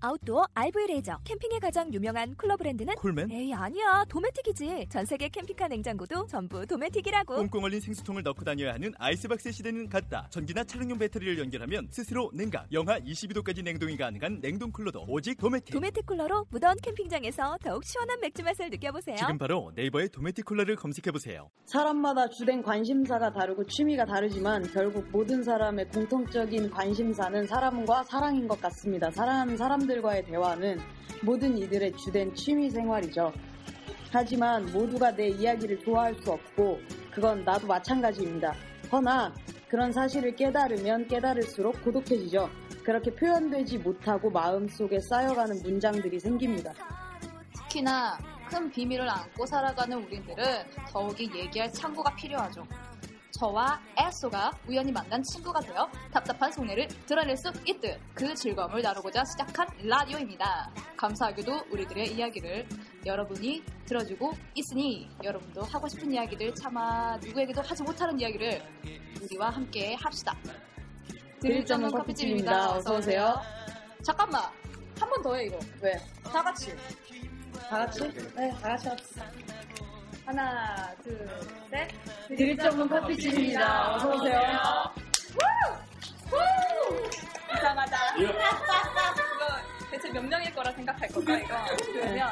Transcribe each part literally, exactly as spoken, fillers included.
아웃도어 알브이 레저 캠핑에 가장 유명한 쿨러 브랜드는 콜맨? 에이 아니야 도메틱이지. 전세계 캠핑카 냉장고도 전부 도메틱이라고. 꽁꽁 얼린 생수통을 넣고 다녀야 하는 아이스박스 시대는 갔다. 전기나 차량용 배터리를 연결하면 스스로 냉각 영하 이십이 도까지 냉동이 가능한 냉동 쿨러도 오직 도메틱. 도메틱 쿨러로 무더운 캠핑장에서 더욱 시원한 맥주 맛을 느껴보세요. 지금 바로 네이버에 도메틱 쿨러를 검색해보세요. 사람마다 주된 관심사가 다르고 취미가 다르지만 결국 모든 사람의 공통적인 관심사는 사람과 사랑인 것 같습니다. 사랑하는 사람들 과의 대화는 모든 이들의 주된 취미 생활이죠. 하지만 모두가 내 이야기를 좋아할 수 없고 그건 나도 마찬가지입니다. 허나 그런 사실을 깨달으면 깨달을수록 고독해지죠. 그렇게 표현되지 못하고 마음속에 쌓여가는 문장들이 생깁니다. 특히나 큰 비밀을 안고 살아가는 우리들은 더욱이 얘기할 창구가 필요하죠. 저와 애소가 우연히 만난 친구가 되어 답답한 속내를 드러낼 수 있듯 그 즐거움을 나누고자 시작한 라디오입니다. 감사하게도 우리들의 이야기를 여러분이 들어주고 있으니 여러분도 하고 싶은 이야기들 차마 누구에게도 하지 못하는 이야기를 우리와 함께 합시다. 드릴 점은 커피집입니다. 어서오세요. 잠깐만. 한 번 더 해 이거. 왜? 다 같이. 다 같이? 네, 다 같이 합시다. 하나, 둘, 셋. 드릴 점은 커피집입니다. 어서오세요. 우! 우! 이상하다. 이거 대체 몇 명일 거라 생각할 건가, 이거? 그러면.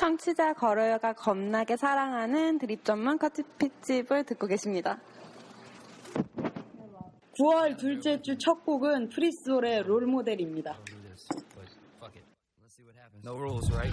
청취자 걸어요가 겁나게 사랑하는 드립 전문 커피집을 듣고 계십니다. 구월 둘째 주 첫 곡은 프리솔의 롤모델입니다. No rules, right?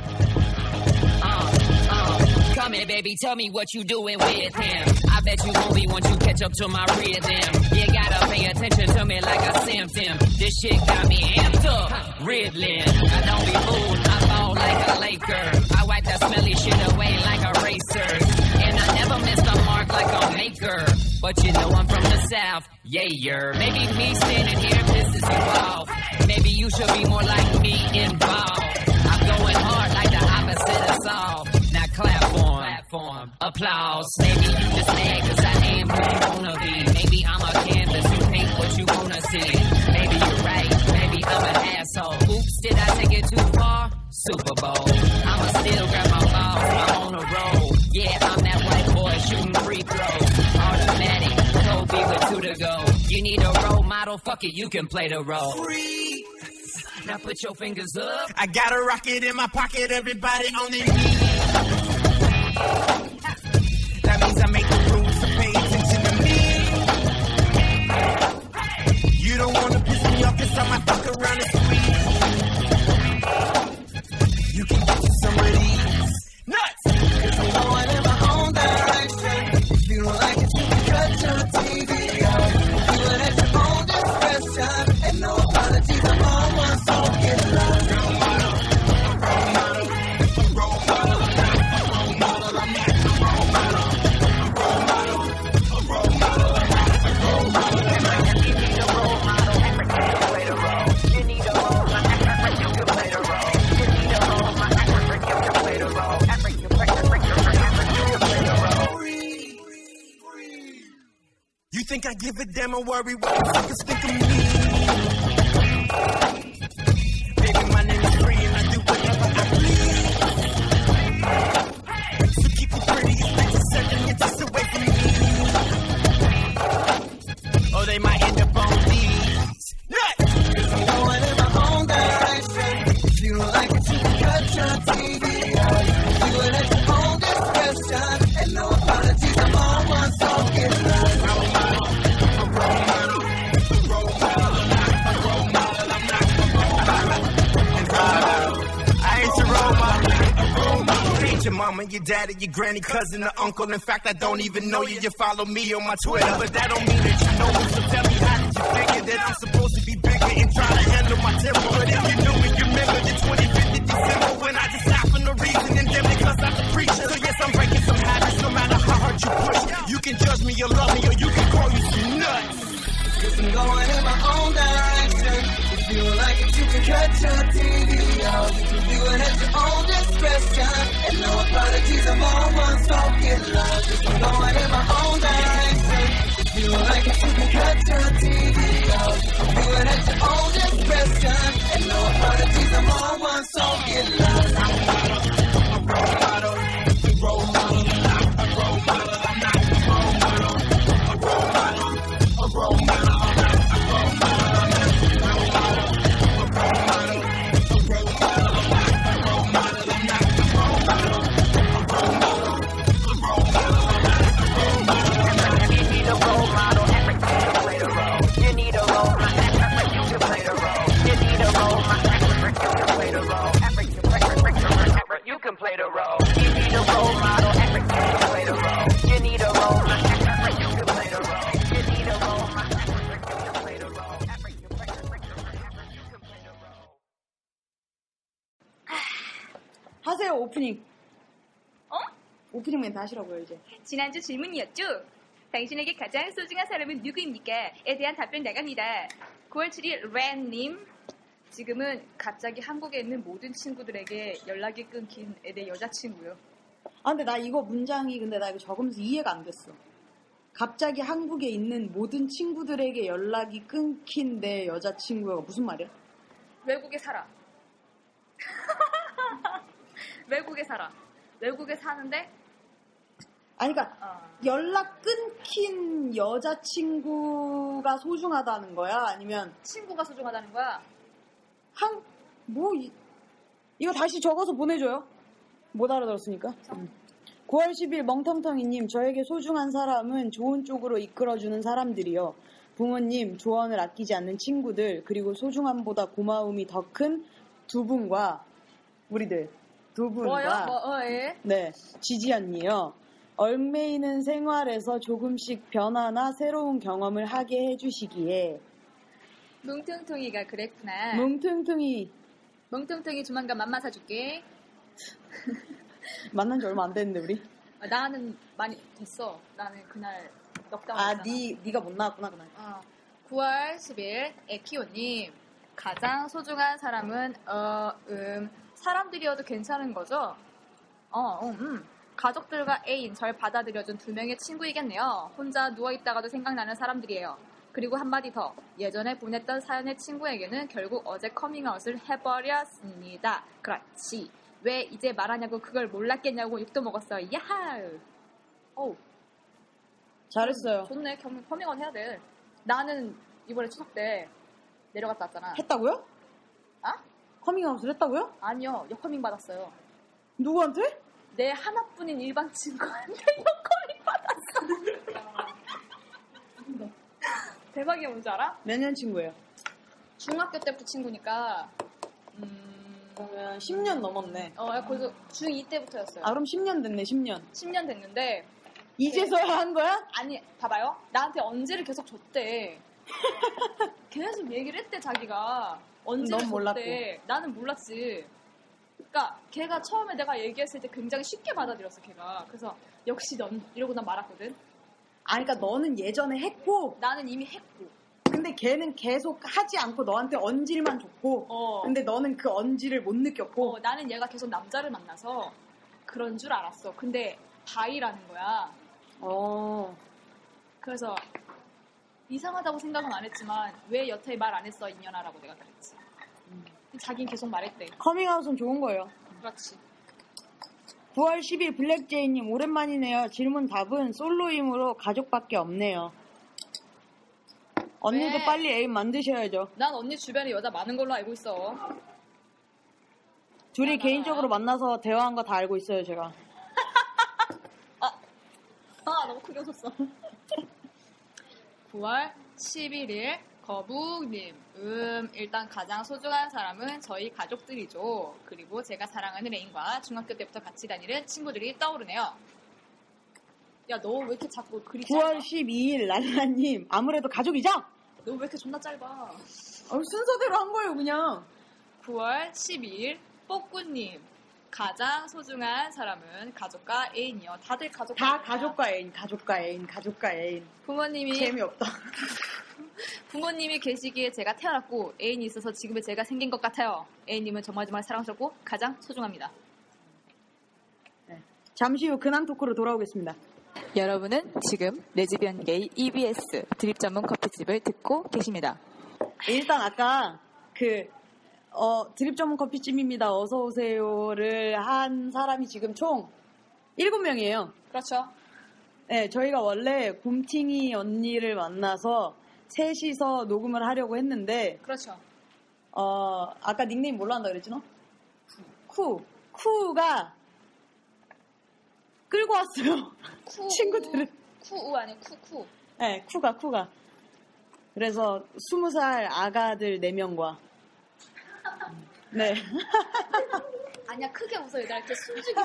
Uh, uh, come here, baby, tell me what you doing with him. I bet you only want you catch up to my rhythm. You gotta pay attention to me like a symptom. This shit got me amped up, riddling. I don't be fooled, I ball like a Laker. I wipe that smelly shit away like a racer. And I never miss the mark like a maker. But you know I'm from the South, yeah, yeah. Maybe me standing here pisses you off. Maybe you should be more like me involved. Going hard like the opposite of soft. Now clap for him, clap for him. Applause. Maybe you just mad cause I am who you wanna be. Maybe I'm a canvas, you paint what you wanna see. Maybe you're right, maybe I'm an asshole. Oops, did I take it too far? Super Bowl. I'ma still grab my ball, I'm on a roll. Yeah, I'm that white boy shooting free throws. Automatic, Kobe with two to go. You need a role model, fuck it, you can play the role. Free. Now put your fingers up. I got a rocket in my pocket. Everybody on their knees. That means I make the rules to pay attention to me. You don't want to piss me off cause I might fuck around and squeeze. You can get you some of these nuts cause I'm going in my own direction. If you don't like it, you can cut your T V off. Do it at your own discretion. And no apologies, I'm on one side. Think I give a damn or worry what the fuckers think of me. Big your mama, your daddy, your granny, cousin, or uncle. In fact, I don't even know you. You follow me on my Twitter, but that don't mean that you know me. So tell me, how did you figure that I'm supposed to be bigger and try to handle my temper? But if you knew it, you remember the twenty-fifth of December when I just stopped for no reason and then because I'm the preacher. So yes, I'm breaking some habits, no matter how hard you push. You can judge me or love me, or you can call me some nuts. 'Cause I'm going in my own direction. If you like it, you can cut your T V out. You can view it at your own discretion. And no apologies, I'm all one spoken love. 'Cause I'm going in my own direction. If you like it, you can cut your T V out. You can view it at your own discretion. And no apologies, I'm all one spoken love. I'm a role model, a role model, a role model. I'm not a role model, a role model, a role model. Play the role. You need a role model. Everybody play the role. You need a role model. You can play the role. You need a role model. You can play the role. You can play the role. 하세요 오프닝. 어? 오프닝 멘트 하시라고요 이제. 지난주 질문이었죠. 당신에게 가장 소중한 사람은 누구입니까?에 대한 답변 나갑니다. 구월 칠일 랜님. 지금은 갑자기 한국에 있는 모든 친구들에게 연락이 끊긴 내 여자친구요. 아 근데 나 이거 문장이 근데 나 이거 적으면서 이해가 안 됐어. 갑자기 한국에 있는 모든 친구들에게 연락이 끊긴 내 여자친구가 무슨 말이야? 외국에 살아. 외국에 살아. 외국에 사는데? 아니 그러니까 어. 연락 끊긴 여자친구가 소중하다는 거야? 아니면 친구가 소중하다는 거야? 한, 뭐, 이, 이거 다시 적어서 보내줘요. 못 알아들었으니까. 응. 구월 십일 멍텅텅이님, 저에게 소중한 사람은 좋은 쪽으로 이끌어주는 사람들이요. 부모님, 조언을 아끼지 않는 친구들, 그리고 소중함보다 고마움이 더 큰 두 분과, 우리들, 두 분과, 뭐, 어, 예. 네, 지지 언니요. 얽매이는 생활에서 조금씩 변화나 새로운 경험을 하게 해주시기에, 뭉퉁퉁이가 그랬구나. 뭉퉁퉁이. 뭉퉁퉁이 조만간 맘마 사줄게. 만난 지 얼마 안 됐는데 우리? 아, 나는 많이 됐어. 나는 그날 넉다운. 아, 네, 네가 못 나왔구나 그날. 어. 구월 십일 에키오님. 가장 소중한 사람은 어, 음 사람들이어도 괜찮은 거죠? 어, 음. 음. 가족들과 애인, 절 받아들여준 두 명의 친구이겠네요. 혼자 누워있다가도 생각나는 사람들이에요. 그리고 한마디 더. 예전에 보냈던 사연의 친구에게는 결국 어제 커밍아웃을 해버렸습니다. 그렇지. 왜 이제 말하냐고 그걸 몰랐겠냐고 욕도 먹었어. 야하! 어우. 잘했어요. 좋네. 커밍아웃 해야 돼. 나는 이번에 추석 때 내려갔다 왔잖아. 했다고요? 아? 커밍아웃을 했다고요? 아니요. 역커밍 받았어요. 누구한테? 내 하나뿐인 일반 친구한테 역커밍 받았어. 대박이야, 뭔지 알아? 몇 년 친구예요? 중학교 때부터 친구니까, 음. 그러면 십 년 넘었네. 어, 그래서 중이 때부터였어요. 아, 그럼 십 년 됐네, 십 년. 십 년 됐는데. 이제서야 네. 한 거야? 아니, 봐봐요. 나한테 언제를 계속 줬대. 계속 얘기를 했대, 자기가. 언제를 줬대. 몰랐고. 나는 몰랐지. 그니까, 걔가 처음에 내가 얘기했을 때 굉장히 쉽게 받아들였어, 걔가. 그래서, 역시 넌, 이러고 난 말았거든. 아, 그러니까 너는 예전에 했고 나는 이미 했고 근데 걔는 계속 하지 않고 너한테 언질만 줬고 어. 근데 너는 그 언질을 못 느꼈고 어, 나는 얘가 계속 남자를 만나서 그런 줄 알았어. 근데 바이라는 거야. 어. 그래서 이상하다고 생각은 안 했지만 왜 여태 말 안 했어 인연아라고 내가 그랬지. 음. 자긴 계속 말했대. 커밍아웃은 좋은 거예요. 그렇지. 구월 십일 블랙제이님 오랜만이네요. 질문 답은 솔로임으로 가족밖에 없네요. 언니도 왜? 빨리 애인 만드셔야죠. 난 언니 주변에 여자 많은 걸로 알고 있어. 둘이 아, 개인적으로 나. 만나서 대화한 거 다 알고 있어요 제가. 아, 아 너무 크게 웃었어. 구월 십일 일 거북님, 음, 일단 가장 소중한 사람은 저희 가족들이죠. 그리고 제가 사랑하는 애인과 중학교 때부터 같이 다니는 친구들이 떠오르네요. 야, 너 왜 이렇게 자꾸 그리 짧아? 구월 십이일 랄라님, 아무래도 가족이죠? 너 왜 이렇게 존나 짧아? 어, 순서대로 한 거예요, 그냥. 구월 십이일 뽀꾸님, 가장 소중한 사람은 가족과 애인이요. 다들 가족. 다 가족과 애인, 가족과 애인, 가족과 애인. 부모님이 재미없다. 부모님이 계시기에 제가 태어났고 애인이 있어서 지금의 제가 생긴 것 같아요. 애인님은 정말 정말 사랑스럽고 가장 소중합니다. 네. 잠시 후 근황 토크로 돌아오겠습니다. 여러분은 지금 레즈비언 게이 이비에스 드립 전문 커피집을 듣고 계십니다. 일단 아까 그 어, 드립 전문 커피집입니다. 어서 오세요를 한 사람이 지금 총 일곱 명이에요. 그렇죠. 네, 저희가 원래 곰팅이 언니를 만나서 셋이서 녹음을 하려고 했는데, 그렇죠. 어, 아까 닉네임 뭘로 한다 그랬지 너? 쿠. 쿠가 끌고 왔어요. 쿠, 친구들은. 쿠우 아니에요. 쿠쿠. 네, 쿠가 쿠가. 그래서 스무 살 아가들 네 명과. 네. 아니야, 크게 웃어요. 나 이렇게 숨죽이지.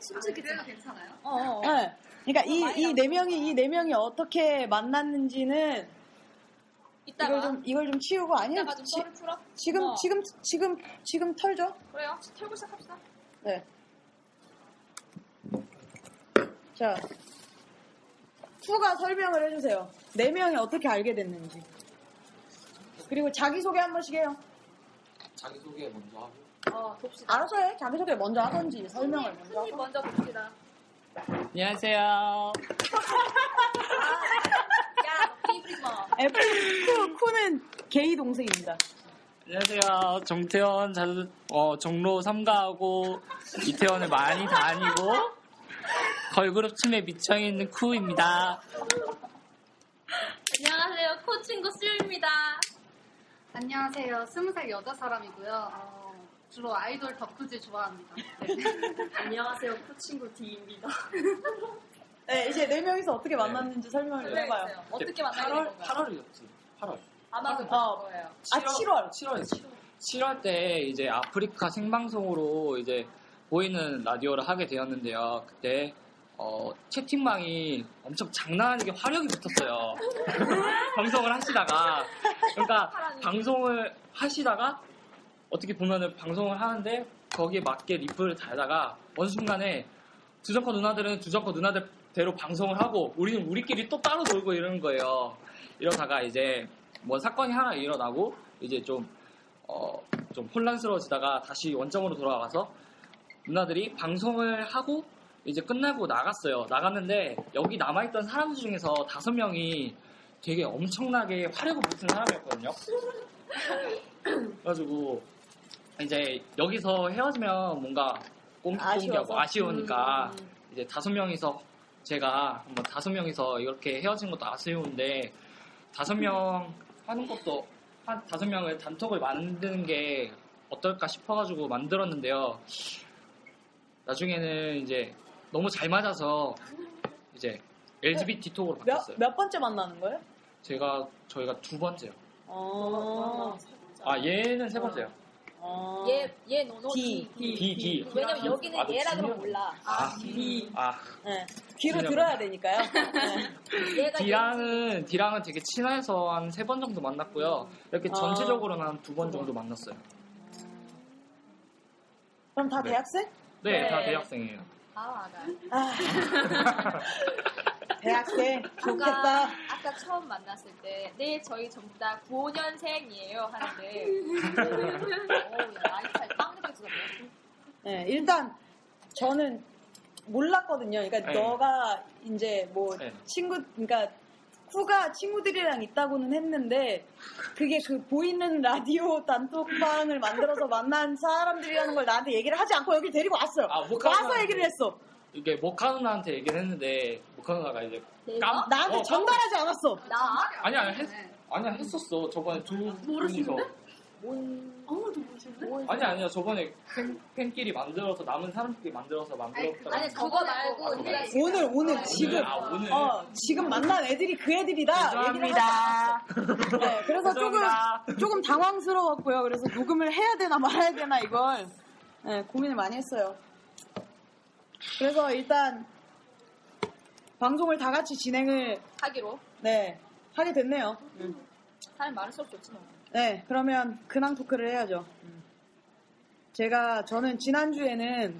숨죽이지. 아, 괜찮아요? 어, 어. 네. 그러니까 이 이 네 명이 이 네 명이 어떻게 만났는지는 이따가 이걸 좀 이걸 좀 치우고 아니면 좀 지, 풀어? 지금 어. 지금 지금 지금 털죠? 그래요. 털고 시작합시다. 네. 자, 쿠가 설명을 해주세요. 네 명이 어떻게 알게 됐는지. 그리고 자기 소개 한 번씩 해요. 자기 소개 먼저 하고. 어, 돕시다. 알아서 해. 자기 소개 먼저 하던지 설명을 손님, 먼저. 손님 먼저 돕시다. 안녕하세요. 아, 야, 피브리머. 쿠, 쿠는 게이 동생입니다. 안녕하세요. 정태원, 자주, 어, 종로 삼가하고 이태원을 많이 다니고 걸그룹 춤에 미쳐있는 쿠입니다. 안녕하세요. 쿠 친구 슬입니다. 안녕하세요. 스무 살 여자 사람이고요. 어... 주로 아이돌 덕후질 좋아합니다. 네. 안녕하세요, 쿠 친구 디입니다. 네, 이제 네 명이서 어떻게 만났는지 네. 설명을 해봐요. 네. 어떻게 만났는지. 팔월, 팔월이었지. 팔월. 아마 그 어. 거예요. 아, 칠월. 칠월. 칠월. 칠월 때 이제 아프리카 생방송으로 이제 보이는 라디오를 하게 되었는데요. 그때 어, 채팅방이 엄청 장난 아니게 화력이 붙었어요. 방송을 하시다가, 그러니까 방송을 하시다가. 어떻게 보면은 방송을 하는데 거기에 맞게 리플을 달다가 어느 순간에 주저커 누나들은 주저커 누나들대로 방송을 하고 우리는 우리끼리 또 따로 놀고 이러는 거예요. 이러다가 이제 뭐 사건이 하나 일어나고 이제 좀, 어, 좀 혼란스러워지다가 다시 원점으로 돌아와서 누나들이 방송을 하고 이제 끝나고 나갔어요. 나갔는데 여기 남아있던 사람 중에서 다섯 명이 되게 엄청나게 화려고 붙은 사람이었거든요. 그래가지고 이제 여기서 헤어지면 뭔가 꼼꼼하고 아쉬우니까 음. 이제 다섯 명이서 제가 한번 다섯 명이서 이렇게 헤어진 것도 아쉬운데 다섯 명 하는 것도 한 다섯 명을 단톡을 만드는 게 어떨까 싶어가지고 만들었는데요. 나중에는 이제 너무 잘 맞아서 이제 엘지비티 톡으로 바뀌었어요. 몇, 몇 번째 만나는 거예요? 제가 저희가 두 번째요. 어. 아, 얘는 세 번째요. 어. 얘, 얘 노노 디. 디, 디. 디. 왜냐면 여기는 아, 얘라 그러면 몰라. 아, 디. 아. 네. 귀로 들어야 되니까요. 네. 디랑은, 디랑은 되게 친해서 한 세 번 정도 만났고요. 이렇게 전체적으로는 한 두 번 정도 만났어요. 그럼 다 네. 대학생? 네, 네, 다 대학생이에요. 아, 맞아. 대학생 좋겠다. 아까, 아까 처음 만났을 때, 네 저희 전부 다 구십오년생이에요 하는데, 오, 야, 나이 차이 빵 느껴지던데. 네, 일단 저는 몰랐거든요. 그러니까 네. 너가 이제 뭐 네. 친구, 그러니까 쿠가 친구들이랑 있다고는 했는데 그게 그 보이는 라디오 단톡방을 만들어서 만난 사람들이라는 걸 나한테 얘기를 하지 않고 여기 데리고 왔어요. 아, 와서 얘기를 했어. 이게 모카 누나한테 얘기를 했는데 모카 누나가 이제 깜 나한테 어, 전달하지 깜... 않았어. 나? 아니야, 했, 아니야 했었어. 저번에 두 모르시는데? 뭔 아무도 모르시는데? 보여주세요. 아니 아니야 저번에 팬, 팬끼리 만들어서 남은 사람끼리 만들어서 만들었다고. 아니, 아니 그거 말고 아, 오늘 오늘, 아, 오늘 지금 아, 오늘. 어, 지금 만난 애들이 그 애들이다. 죄송합니다. 네, 그래서 죄송합니다. 조금 조금 당황스러웠고요. 그래서 녹음을 해야 되나 말아야 되나 이걸 네, 고민을 많이 했어요. 그래서 일단 방송을 다 같이 진행을 하기로 네 하게 됐네요. 음. 사람이 많을수록 좋지 뭐. 네, 그러면 근황 토크를 해야죠. 음. 제가 저는 지난주에는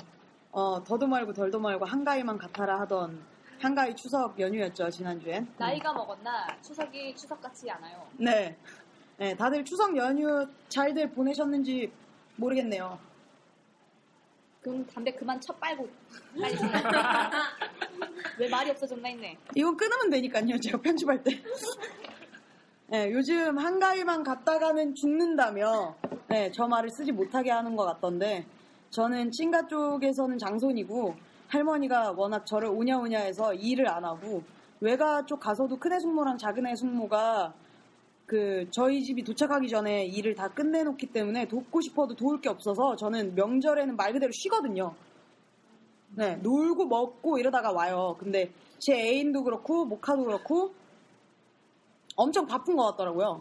어, 더도 말고 덜도 말고 한가위만 같아라 하던 한가위 추석 연휴였죠. 지난주엔 나이가 음. 먹었나 추석이 추석 같지 않아요. 네, 네 다들 추석 연휴 잘들 보내셨는지 모르겠네요. 그럼 담배 그만 쳐 빨고 빨리 왜 말이 없어졌나 했네. 이건 끊으면 되니까요. 제가 편집할 때. 네, 요즘 한가위만 갔다가는 죽는다며 네, 저 말을 쓰지 못하게 하는 것 같던데 저는 친가 쪽에서는 장손이고 할머니가 워낙 저를 오냐오냐 해서 일을 안 하고 외가 쪽 가서도 큰애 숙모랑 작은애 숙모가 그 저희 집이 도착하기 전에 일을 다 끝내놓기 때문에 돕고 싶어도 도울 게 없어서 저는 명절에는 말 그대로 쉬거든요. 네, 놀고 먹고 이러다가 와요. 근데 제 애인도 그렇고 모카도 그렇고 엄청 바쁜 것 같더라고요.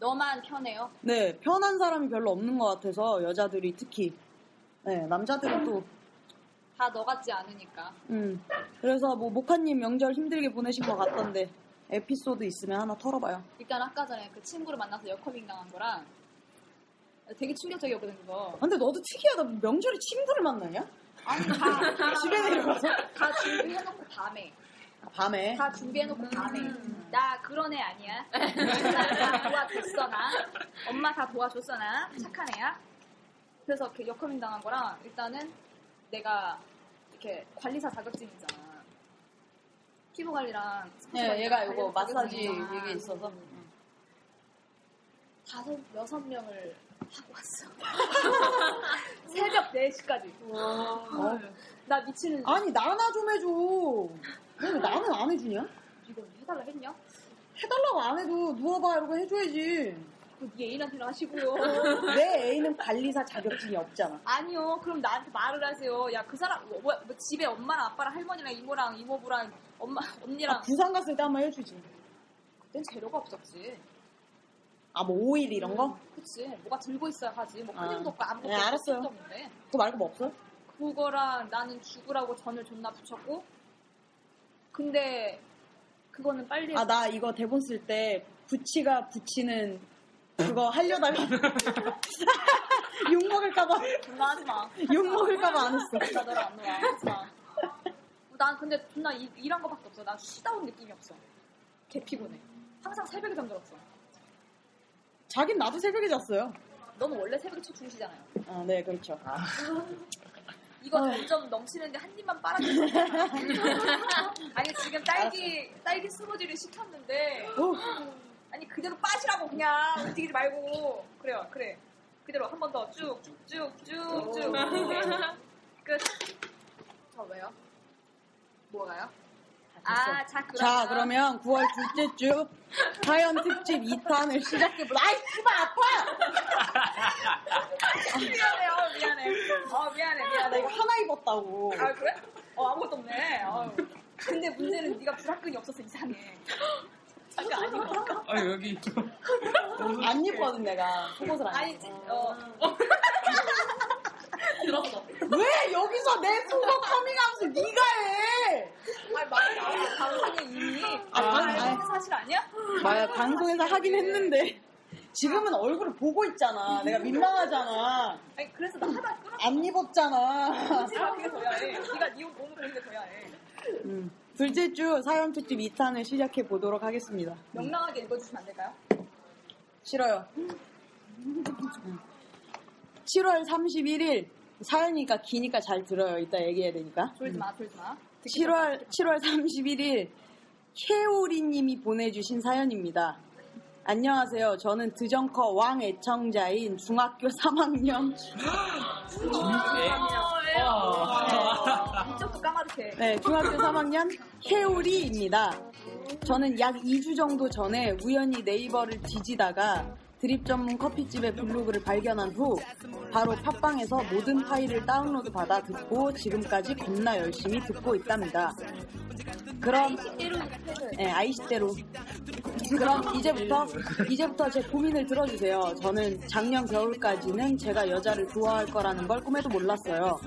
너만 편해요? 네, 편한 사람이 별로 없는 것 같아서 여자들이 특히 네, 남자들은 또 다 너 같지 않으니까. 음, 그래서 뭐 모카님 명절 힘들게 보내신 것 같던데 에피소드 있으면 하나 털어봐요. 일단 아까 전에 그 친구를 만나서 역커밍 당한 거랑 되게 충격적이었거든 그거. 근데 너도 특이하다. 명절에 친구를 만나냐? 아니 다, 다 집에 내려가서 다 준비해놓고 밤에. 밤에? 다 준비해놓고 음. 밤에. 나 그런 애 아니야. 나 도와줬어 나. 엄마 다 도와줬어 나. 착한 애야. 그래서 이렇게 역커밍 당한 거랑 일단은 내가 이렇게 관리사 자격증이잖아. 피부 관리랑 네, 관리랑 얘가 이거 마사지 이게 있어서 응, 응. 다섯 여섯 명을 하고 왔어. 새벽 네 시까지. 와. 나 미치는. 아니 나나 좀 해줘. 왜 나는 안 해주냐? 이거 해달라 했냐? 해달라고 안 해도 누워봐 이러고 해줘야지. 네 애인한테는 하시고요. 내 애인은 관리사 자격증이 없잖아. 아니요. 그럼 나한테 말을 하세요. 야, 그 사람 뭐, 뭐, 집에 엄마랑 아빠랑 할머니랑 이모랑 이모부랑 엄마 언니랑 아, 부산 갔을 때 한번 해주지. 그땐 재료가 없었지. 아, 뭐 오일 이런 음, 거? 그치. 뭐가 들고 있어야 하지. 뭐 큰일도 없고 아무것도 네, 알았어요. 없는데. 그거 말고 뭐 없어요? 그거랑 나는 죽으라고 전을 존나 붙였고. 근데 그거는 빨리. 아, 나 이거 대본 쓸 때 부치가 붙이는. 그거 하려다가 욕먹을까봐 존나 하지마 욕먹을까봐 안 했어. 나 너랑 안 놀아 하지마. 난 근데 존나 일, 일한 거밖에 없어. 난 쉬다 온 느낌이 없어. 개 피곤해. 항상 새벽에 잠들었어. 자긴 나도 새벽에 잤어요. 넌 원래 새벽에 첫 중시잖아요. 아, 네 그렇죠. 아. 이거 점점 넘치는데 한 입만 빨아주세요. 아니 지금 딸기 알았어. 딸기 스무디를 시켰는데 아니 그대로 빠지라고 그냥 움직이지 말고 그래요 그래 그대로 한 번 더 쭉 쭉 쭉 쭉쭉 끝. 저 왜요? 뭐가요? 아, 자 그러면 자 그러면 구월 둘째 주 사연 특집 이 탄을 시작해보자. 아이 씨발 아파. 미안해요 어, 미안해. 어 미안해 미안해. 이거 하나 입었다고. 아 그래? 어 아무것도 없네. 어. 근데 문제는 네가 불화끈이 없어서 이상해. 아 여기 안 입거든 내가 속옷을 안 아니, 어. 들었어. 왜 여기서 내 속옷 커밍하면서 네가 해? 아니 말이야 방송에 있니? 아, 아, 아 사실 아니야? 아 방송에서 하긴 했는데 지금은 얼굴을 보고 있잖아. 내가 민망하잖아. 아니 그래서 나 하다 끊었어. 안 입었잖아. 네가 그게 더야 해. 네가 네 몸을 보는 게 더야 해. 음. 둘째 주 사연 특집 이 탄을 시작해 보도록 하겠습니다. 명랑하게 읽어주시면 안 될까요? 싫어요. 칠월 삼십일일 사연이니까 기니까 잘 들어요. 이따 얘기해야 되니까. 졸지 마, 졸지 마. 칠월 삼십일일 혜오리님이 보내주신 사연입니다. 안녕하세요. 저는 드정커 왕 애청자인 중학교 삼 학년. 이쪽도 까마득해. 네, 중학교 삼 학년 혜오리입니다. 저는 약 이 주 정도 전에 우연히 네이버를 뒤지다가 드립 전문 커피집의 블로그를 발견한 후 바로 팟빵에서 모든 파일을 다운로드 받아 듣고 지금까지 겁나 열심히 듣고 있답니다. 그럼 아이씨대로. 네, 아이씨대로. 그럼 이제부터 이제부터 제 고민을 들어주세요. 저는 작년 겨울까지는 제가 여자를 좋아할 거라는 걸 꿈에도 몰랐어요.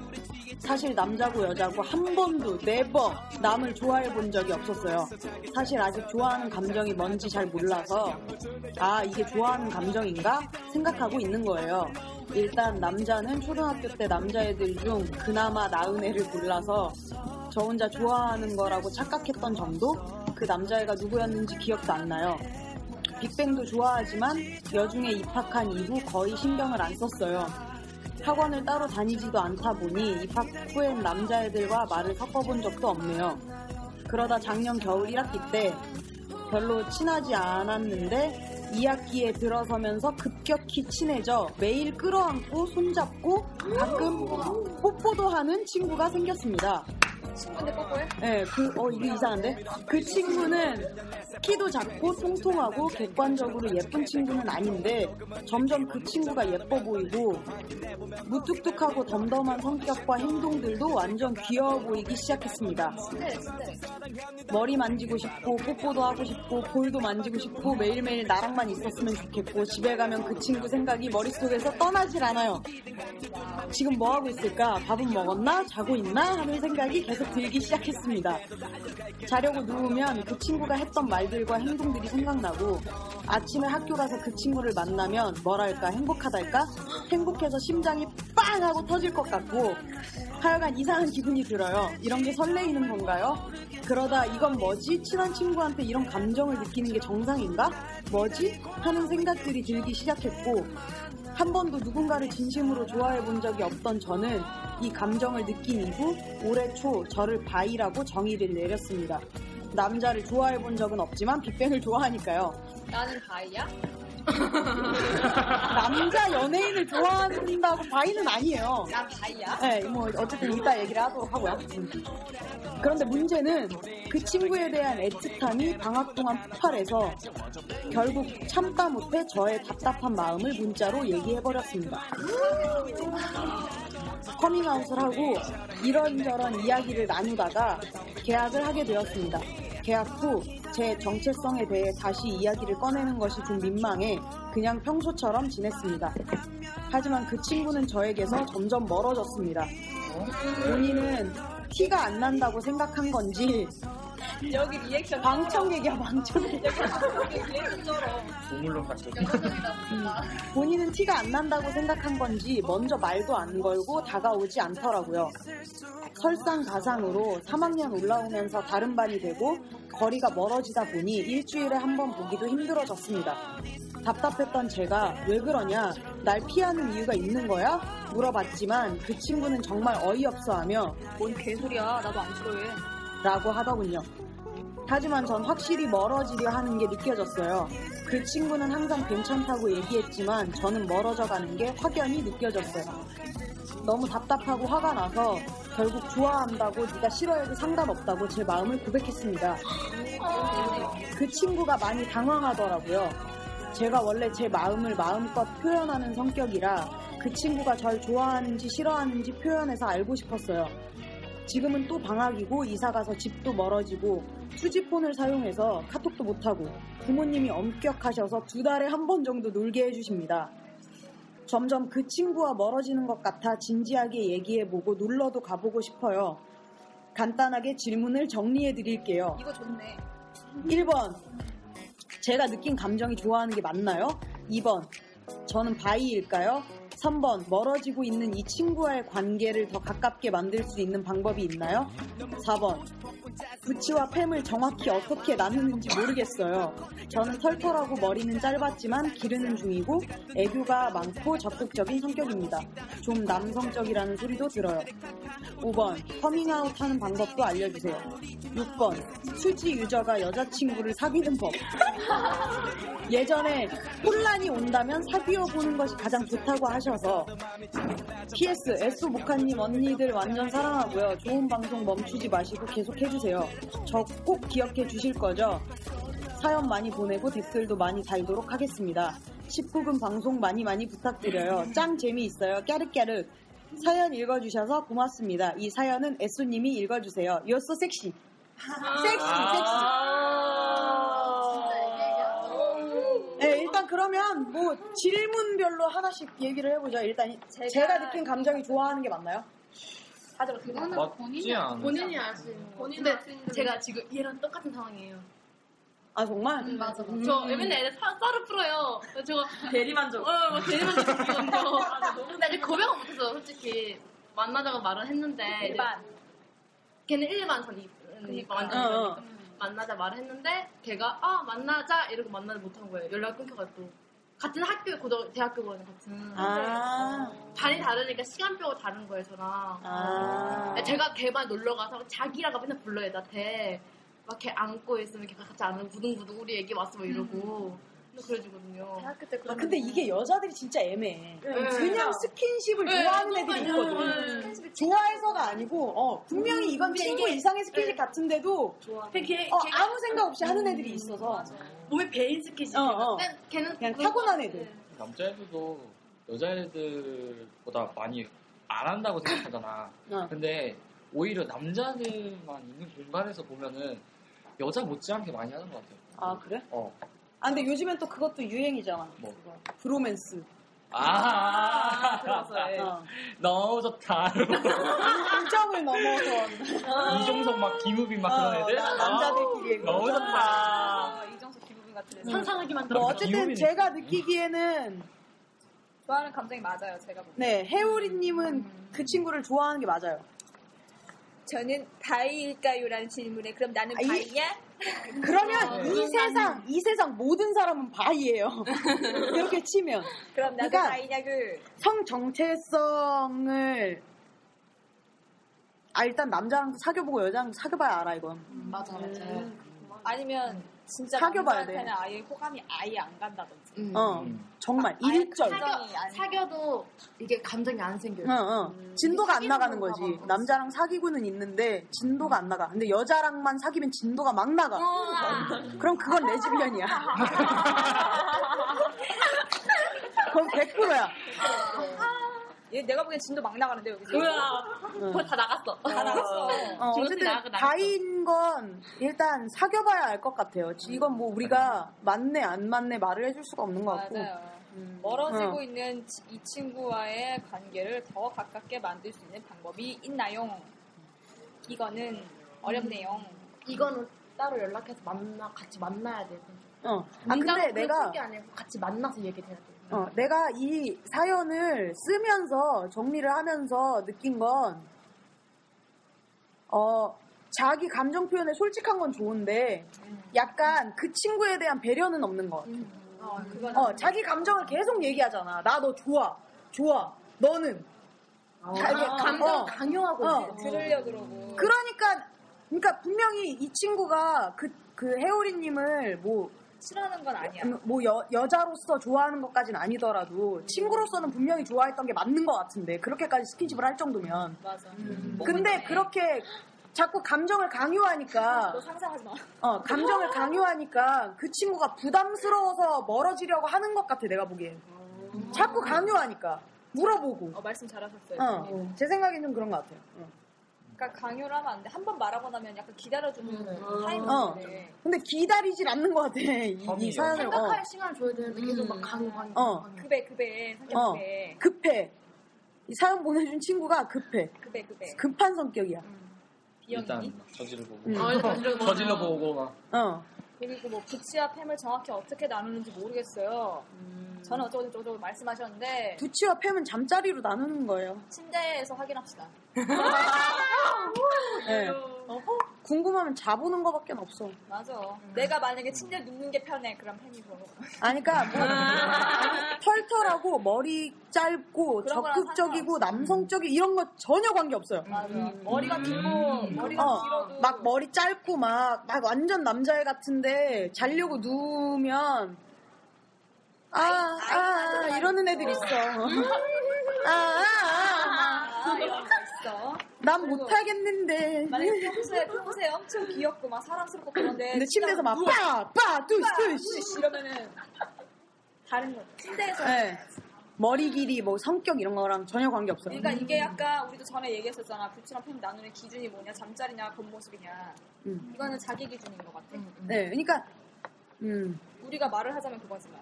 사실 남자고 여자고 한 번도 네버 남을 좋아해 본 적이 없었어요. 사실 아직 좋아하는 감정이 뭔지 잘 몰라서 아 이게 좋아하는 감정인가? 생각하고 있는 거예요. 일단 남자는 초등학교 때 남자애들 중 그나마 나은 애를 골라서 저 혼자 좋아하는 거라고 착각했던 정도? 그 남자애가 누구였는지 기억도 안 나요. 빅뱅도 좋아하지만 여중에 입학한 이후 거의 신경을 안 썼어요. 학원을 따로 다니지도 않다 보니 입학 후엔 남자애들과 말을 섞어본 적도 없네요. 그러다 작년 겨울 일 학기 때 별로 친하지 않았는데 이 학기에 들어서면서 급격히 친해져 매일 끌어안고 손잡고 가끔 뽀뽀도 하는 친구가 생겼습니다. 친구인데 뽀뽀해? 네, 그, 어, 이게 이상한데? 그 친구는 키도 작고 통통하고 객관적으로 예쁜 친구는 아닌데 점점 그 친구가 예뻐 보이고 무뚝뚝하고 덤덤한 성격과 행동들도 완전 귀여워 보이기 시작했습니다. 머리 만지고 싶고 뽀뽀도 하고 싶고 볼도 만지고 싶고 매일매일 나랑만 있었으면 좋겠고 집에 가면 그 친구 생각이 머릿속에서 떠나질 않아요. 지금 뭐하고 있을까? 밥은 먹었나? 자고 있나? 하는 생각이 계속 들기 시작했습니다. 자려고 누우면 그 친구가 했던 말들과 행동들이 생각나고 아침에 학교 가서 그 친구를 만나면 뭐랄까 행복하달까? 행복해서 심장이 빵 하고 터질 것 같고 하여간 이상한 기분이 들어요. 이런 게 설레이는 건가요? 그러다 이건 뭐지? 친한 친구한테 이런 감정을 느끼는 게 정상인가? 뭐지? 하는 생각들이 들기 시작했고 한 번도 누군가를 진심으로 좋아해 본 적이 없던 저는 이 감정을 느낀 이후 올해 초 저를 바이라고 정의를 내렸습니다. 남자를 좋아해 본 적은 없지만 빅뱅을 좋아하니까요. 나는 바이야? 남자 연예인을 좋아한다고 바이는 아니에요. 나 바이야? 네, 뭐 어쨌든 이따 얘기를 하도록 하고요. 그런데 문제는 그 친구에 대한 애틋함이 방학 동안 폭발해서 결국 참다 못해 저의 답답한 마음을 문자로 얘기해버렸습니다. 커밍아웃을 하고 이런저런 이야기를 나누다가 계약을 하게 되었습니다. 계약 후 제 정체성에 대해 다시 이야기를 꺼내는 것이 좀 민망해 그냥 평소처럼 지냈습니다. 하지만 그 친구는 저에게서 점점 멀어졌습니다. 본인은 티가 안 난다고 생각한 건지 여기 리액션 방청객이야 방청객. 동물로 봤어. 본인은 티가 안 난다고 생각한 건지 먼저 말도 안 걸고 다가오지 않더라고요. 설상가상으로 삼 학년 올라오면서 다른 반이 되고 거리가 멀어지다 보니 일주일에 한 번 보기도 힘들어졌습니다. 답답했던 제가 왜 그러냐? 날 피하는 이유가 있는 거야? 물어봤지만 그 친구는 정말 어이없어하며 뭔 개소리야 나도 안 싫어해 라고 하더군요. 하지만 전 확실히 멀어지려 하는 게 느껴졌어요. 그 친구는 항상 괜찮다고 얘기했지만 저는 멀어져가는 게 확연히 느껴졌어요. 너무 답답하고 화가 나서 결국 좋아한다고 네가 싫어해도 상관없다고 제 마음을 고백했습니다. 그 친구가 많이 당황하더라고요. 제가 원래 제 마음을 마음껏 표현하는 성격이라 그 친구가 절 좋아하는지 싫어하는지 표현해서 알고 싶었어요. 지금은 또 방학이고 이사가서 집도 멀어지고 휴지폰을 사용해서 카톡도 못하고 부모님이 엄격하셔서 두 달에 한 번 정도 놀게 해주십니다. 점점 그 친구와 멀어지는 것 같아 진지하게 얘기해보고 놀러도 가보고 싶어요. 간단하게 질문을 정리해드릴게요. 이거 좋네. 일 번 제가 느낀 감정이 좋아하는 게 맞나요? 이 번 저는 바이일까요? 삼 번 멀어지고 있는 이 친구와의 관계를 더 가깝게 만들 수 있는 방법이 있나요? 사 번 부치와 팸을 정확히 어떻게 나누는지 모르겠어요. 저는 털털하고 머리는 짧았지만 기르는 중이고 애교가 많고 적극적인 성격입니다. 좀 남성적이라는 소리도 들어요. 오 번 커밍아웃하는 방법도 알려주세요. 육 번 수지 유저가 여자친구를 사귀는 법. 예전에 혼란이 온다면 사귀어보는 것이 가장 좋다고 하셔서 티 에스 에스 모카님 언니들 완전 사랑하고요. 좋은 방송 멈추지 마시고 계속 해주세요. 저 꼭 기억해 주실 거죠? 사연 많이 보내고 댓글도 많이 달도록 하겠습니다. 십구 금 방송 많이 많이 부탁드려요. 짱 재미있어요. 까르까르. 사연 읽어주셔서 고맙습니다. 이 사연은 애수님이 읽어주세요. You're so sexy. 섹시, 섹시. 네, 일단 그러면 뭐 질문별로 하나씩 얘기를 해보죠. 일단 제가, 제가 느낀 감정이 좋아하는 게 맞나요? 다들 그거는 본인이 본인이 아시는. 근데 제가 지금 얘랑 똑같은 상황이에요. 아 정말? 음, 맞아. 음. 저 맨날 애들 썰을 풀어요. 저거 대리만족. 어, 대리만족. 근데 아직 고백을 못해서 솔직히 만나자고 말은 했는데 일반. 걔는 일반 전 그러니까 완전 어, 어. 만나자 말을 했는데 걔가 아 만나자 이러고 만나지 못한 거예요. 연락 끊겨가지고 같은 학교 고등 대학교거든요. 같은 아~ 반이 다르니까 시간표가 다른 거예요 저랑. 아~ 제가 걔 반 놀러 가서 자기라고 맨날 불러요 나한테. 막 걔 안고 있으면 걔가 같이 안고 부둥부둥 우리 얘기 왔어 막 이러고. 음. 그래지거든요. 대학교 때. 아, 근데 이게 여자들이 진짜 애매해. 네. 그냥 스킨십을 네. 좋아하는 애들이 있거든. 네. 좋아해서가 아니고, 어, 분명히 음, 이건 친구 이게, 이상의 스킨십 네. 같은데도 걔, 걔, 어, 걔, 아무 생각 없이 음, 하는 애들이 있어서. 맞아. 몸에 배인 스킨십. 어, 어. 걔는 그냥 타고난 애들. 네. 남자애들도 여자애들보다 많이 안 한다고 생각하잖아. 어. 근데 오히려 남자들만 있는 공간에서 보면은 여자 못지않게 많이 하는 것 같아요. 아, 그래? 어. 아, 근데 요즘엔 또 그것도 유행이잖아. 뭐? 그거. 브로맨스. 아, 들어서 아, 어. 너무 좋다. 인정을 넘어서. 이종석 막 김우빈 막 그런 애들? 어, 남자들끼리. 아, 너무 좋다. 아, 이종석 김우빈 같은 애들. 상상하기만 들어. 뭐 어쨌든 제가 느끼기에는 좋아하는 감정이 맞아요. 제가 보기엔. 네, 혜오리님은 음. 그 친구를 좋아하는 게 맞아요. 저는 바이일까요라는 질문에 그럼 나는 바이야? 이, 그러면 어, 이 세상 나는. 이 세상 모든 사람은 바이예요. 그렇게 치면 그럼 나도 그러니까 바이냐고. 성 정체성을 아 일단 남자랑 사귀어보고 여자랑 사귀어봐야 알아 이건. 음, 맞아 맞아. 음. 아니면 진짜 사귀어봐야 돼. 아예 호감이 아예 안 간다든지. 음. 어 정말 아, 일절 사겨, 사겨도 이게 감정이 안 생겨요. 어, 어. 음. 진도가 안 나가는 거지. 가봐. 남자랑 사귀고는 있는데 진도가 안 나가. 근데 여자랑만 사귀면 진도가 막 나가. 어. 그럼 그건 레즈비언이야. 그건 백 퍼센트야. 얘 내가 보기엔 진도 막 나가는데 여기. 뭐야? 거의 다 나갔어. 다 나갔어. 어, 어쨌든 다인 건 일단 사귀어봐야 알 것 같아요. 음. 이건 뭐 우리가 맞네 안 맞네 말을 해줄 수가 없는 것 같고. 맞아요. 음. 멀어지고 어. 있는 이 친구와의 관계를 더 가깝게 만들 수 있는 방법이 있나요? 이거는 음. 어렵네요. 이거는 따로 연락해서 만나 같이 만나야 돼. 어. 아 근데 내가 그게 아니고 같이 만나서 얘기해야 돼. 어, 내가 이 사연을 쓰면서 정리를 하면서 느낀 건 어, 자기 감정 표현에 솔직한 건 좋은데 약간 그 친구에 대한 배려는 없는 것 같아. 음. 어, 어, 자기 감정을 계속 얘기하잖아. 나 너 좋아, 좋아. 너는 어. 가, 이게 감정 어. 강요하고 어. 들으려 그러고. 그러니까, 그러니까 분명히 이 친구가 그 그 혜오리님을 뭐. 싫어하는 건 아니야. 뭐 여, 여자로서 좋아하는 것까지는 아니더라도 음. 친구로서는 분명히 좋아했던 게 맞는 것 같은데 그렇게까지 스킨십을 할 정도면. 맞아. 음. 근데 음. 그렇게 자꾸 감정을 강요하니까. 너 상상하지 마. 어, 감정을 강요하니까 그 친구가 부담스러워서 멀어지려고 하는 것 같아 내가 보기엔. 음. 자꾸 강요하니까 물어보고. 어, 말씀 잘하셨어요. 어, 어. 제 생각엔 좀 그런 것 같아요. 어. 그러니까 강요를 하면 안 돼. 한 번 말하고 나면 약간 기다려주는 타이밍인데. 어. 근데 기다리질 않는 것 같아. 이, 이 사연을. 생각할 어. 시간을 줘야 되는데 계속 막 강요, 강요, 어. 강요. 급해, 급해. 성격 어. 급해. 급해. 이 사연 보내준 친구가 급해. 급해, 급해. 급한 성격이야. 음. 일단 저질러 보고. 음. 어, 저질러 보고 막. 어. 그리고 뭐 부치와 팸을 정확히 어떻게 나누는지 모르겠어요. 음. 저는 어쩌고 저쩌고 말씀하셨는데 부치와 팸은 잠자리로 나누는 거예요. 침대에서 확인합시다. 네. 궁금하면 자보는 거밖에 없어. 맞아. 음. 내가 만약에 침대에 눕는 게 편해. 그럼 팸이 뭐. 아니까 뭐 털털하고 머리 짧고 적극적이고 남성적이고 이런 거 전혀 관계 없어요. 맞아. 음. 머리가 길고 음. 머리가 어, 길어도 막 머리 짧고 막, 막 완전 남자애 같은데 자려고 누우면 아, 아, 아, 아 이러는 애들 있어. 아, 아, 아, 아, 이런 애들 있어. 난 못하겠는데. 만약에 평소에, 평소에 엄청 귀엽고 막 사랑스럽고 그런데. 근데 침대에서 막, 빠, 빠, 뚜시, 뚜시. 이러면은. 다른 거 침대에서 네. 머리 길이 뭐 성격 이런 거랑 전혀 관계없어요. 그러니까 이게 약간 우리도 전에 얘기했었잖아. 부츠랑 팸 나누는 기준이 뭐냐, 잠자리냐 겉모습이냐. 음. 이거는 자기 기준인 것 같아. 음, 음. 네, 그러니까 음. 우리가 말을 하자면 그거지만.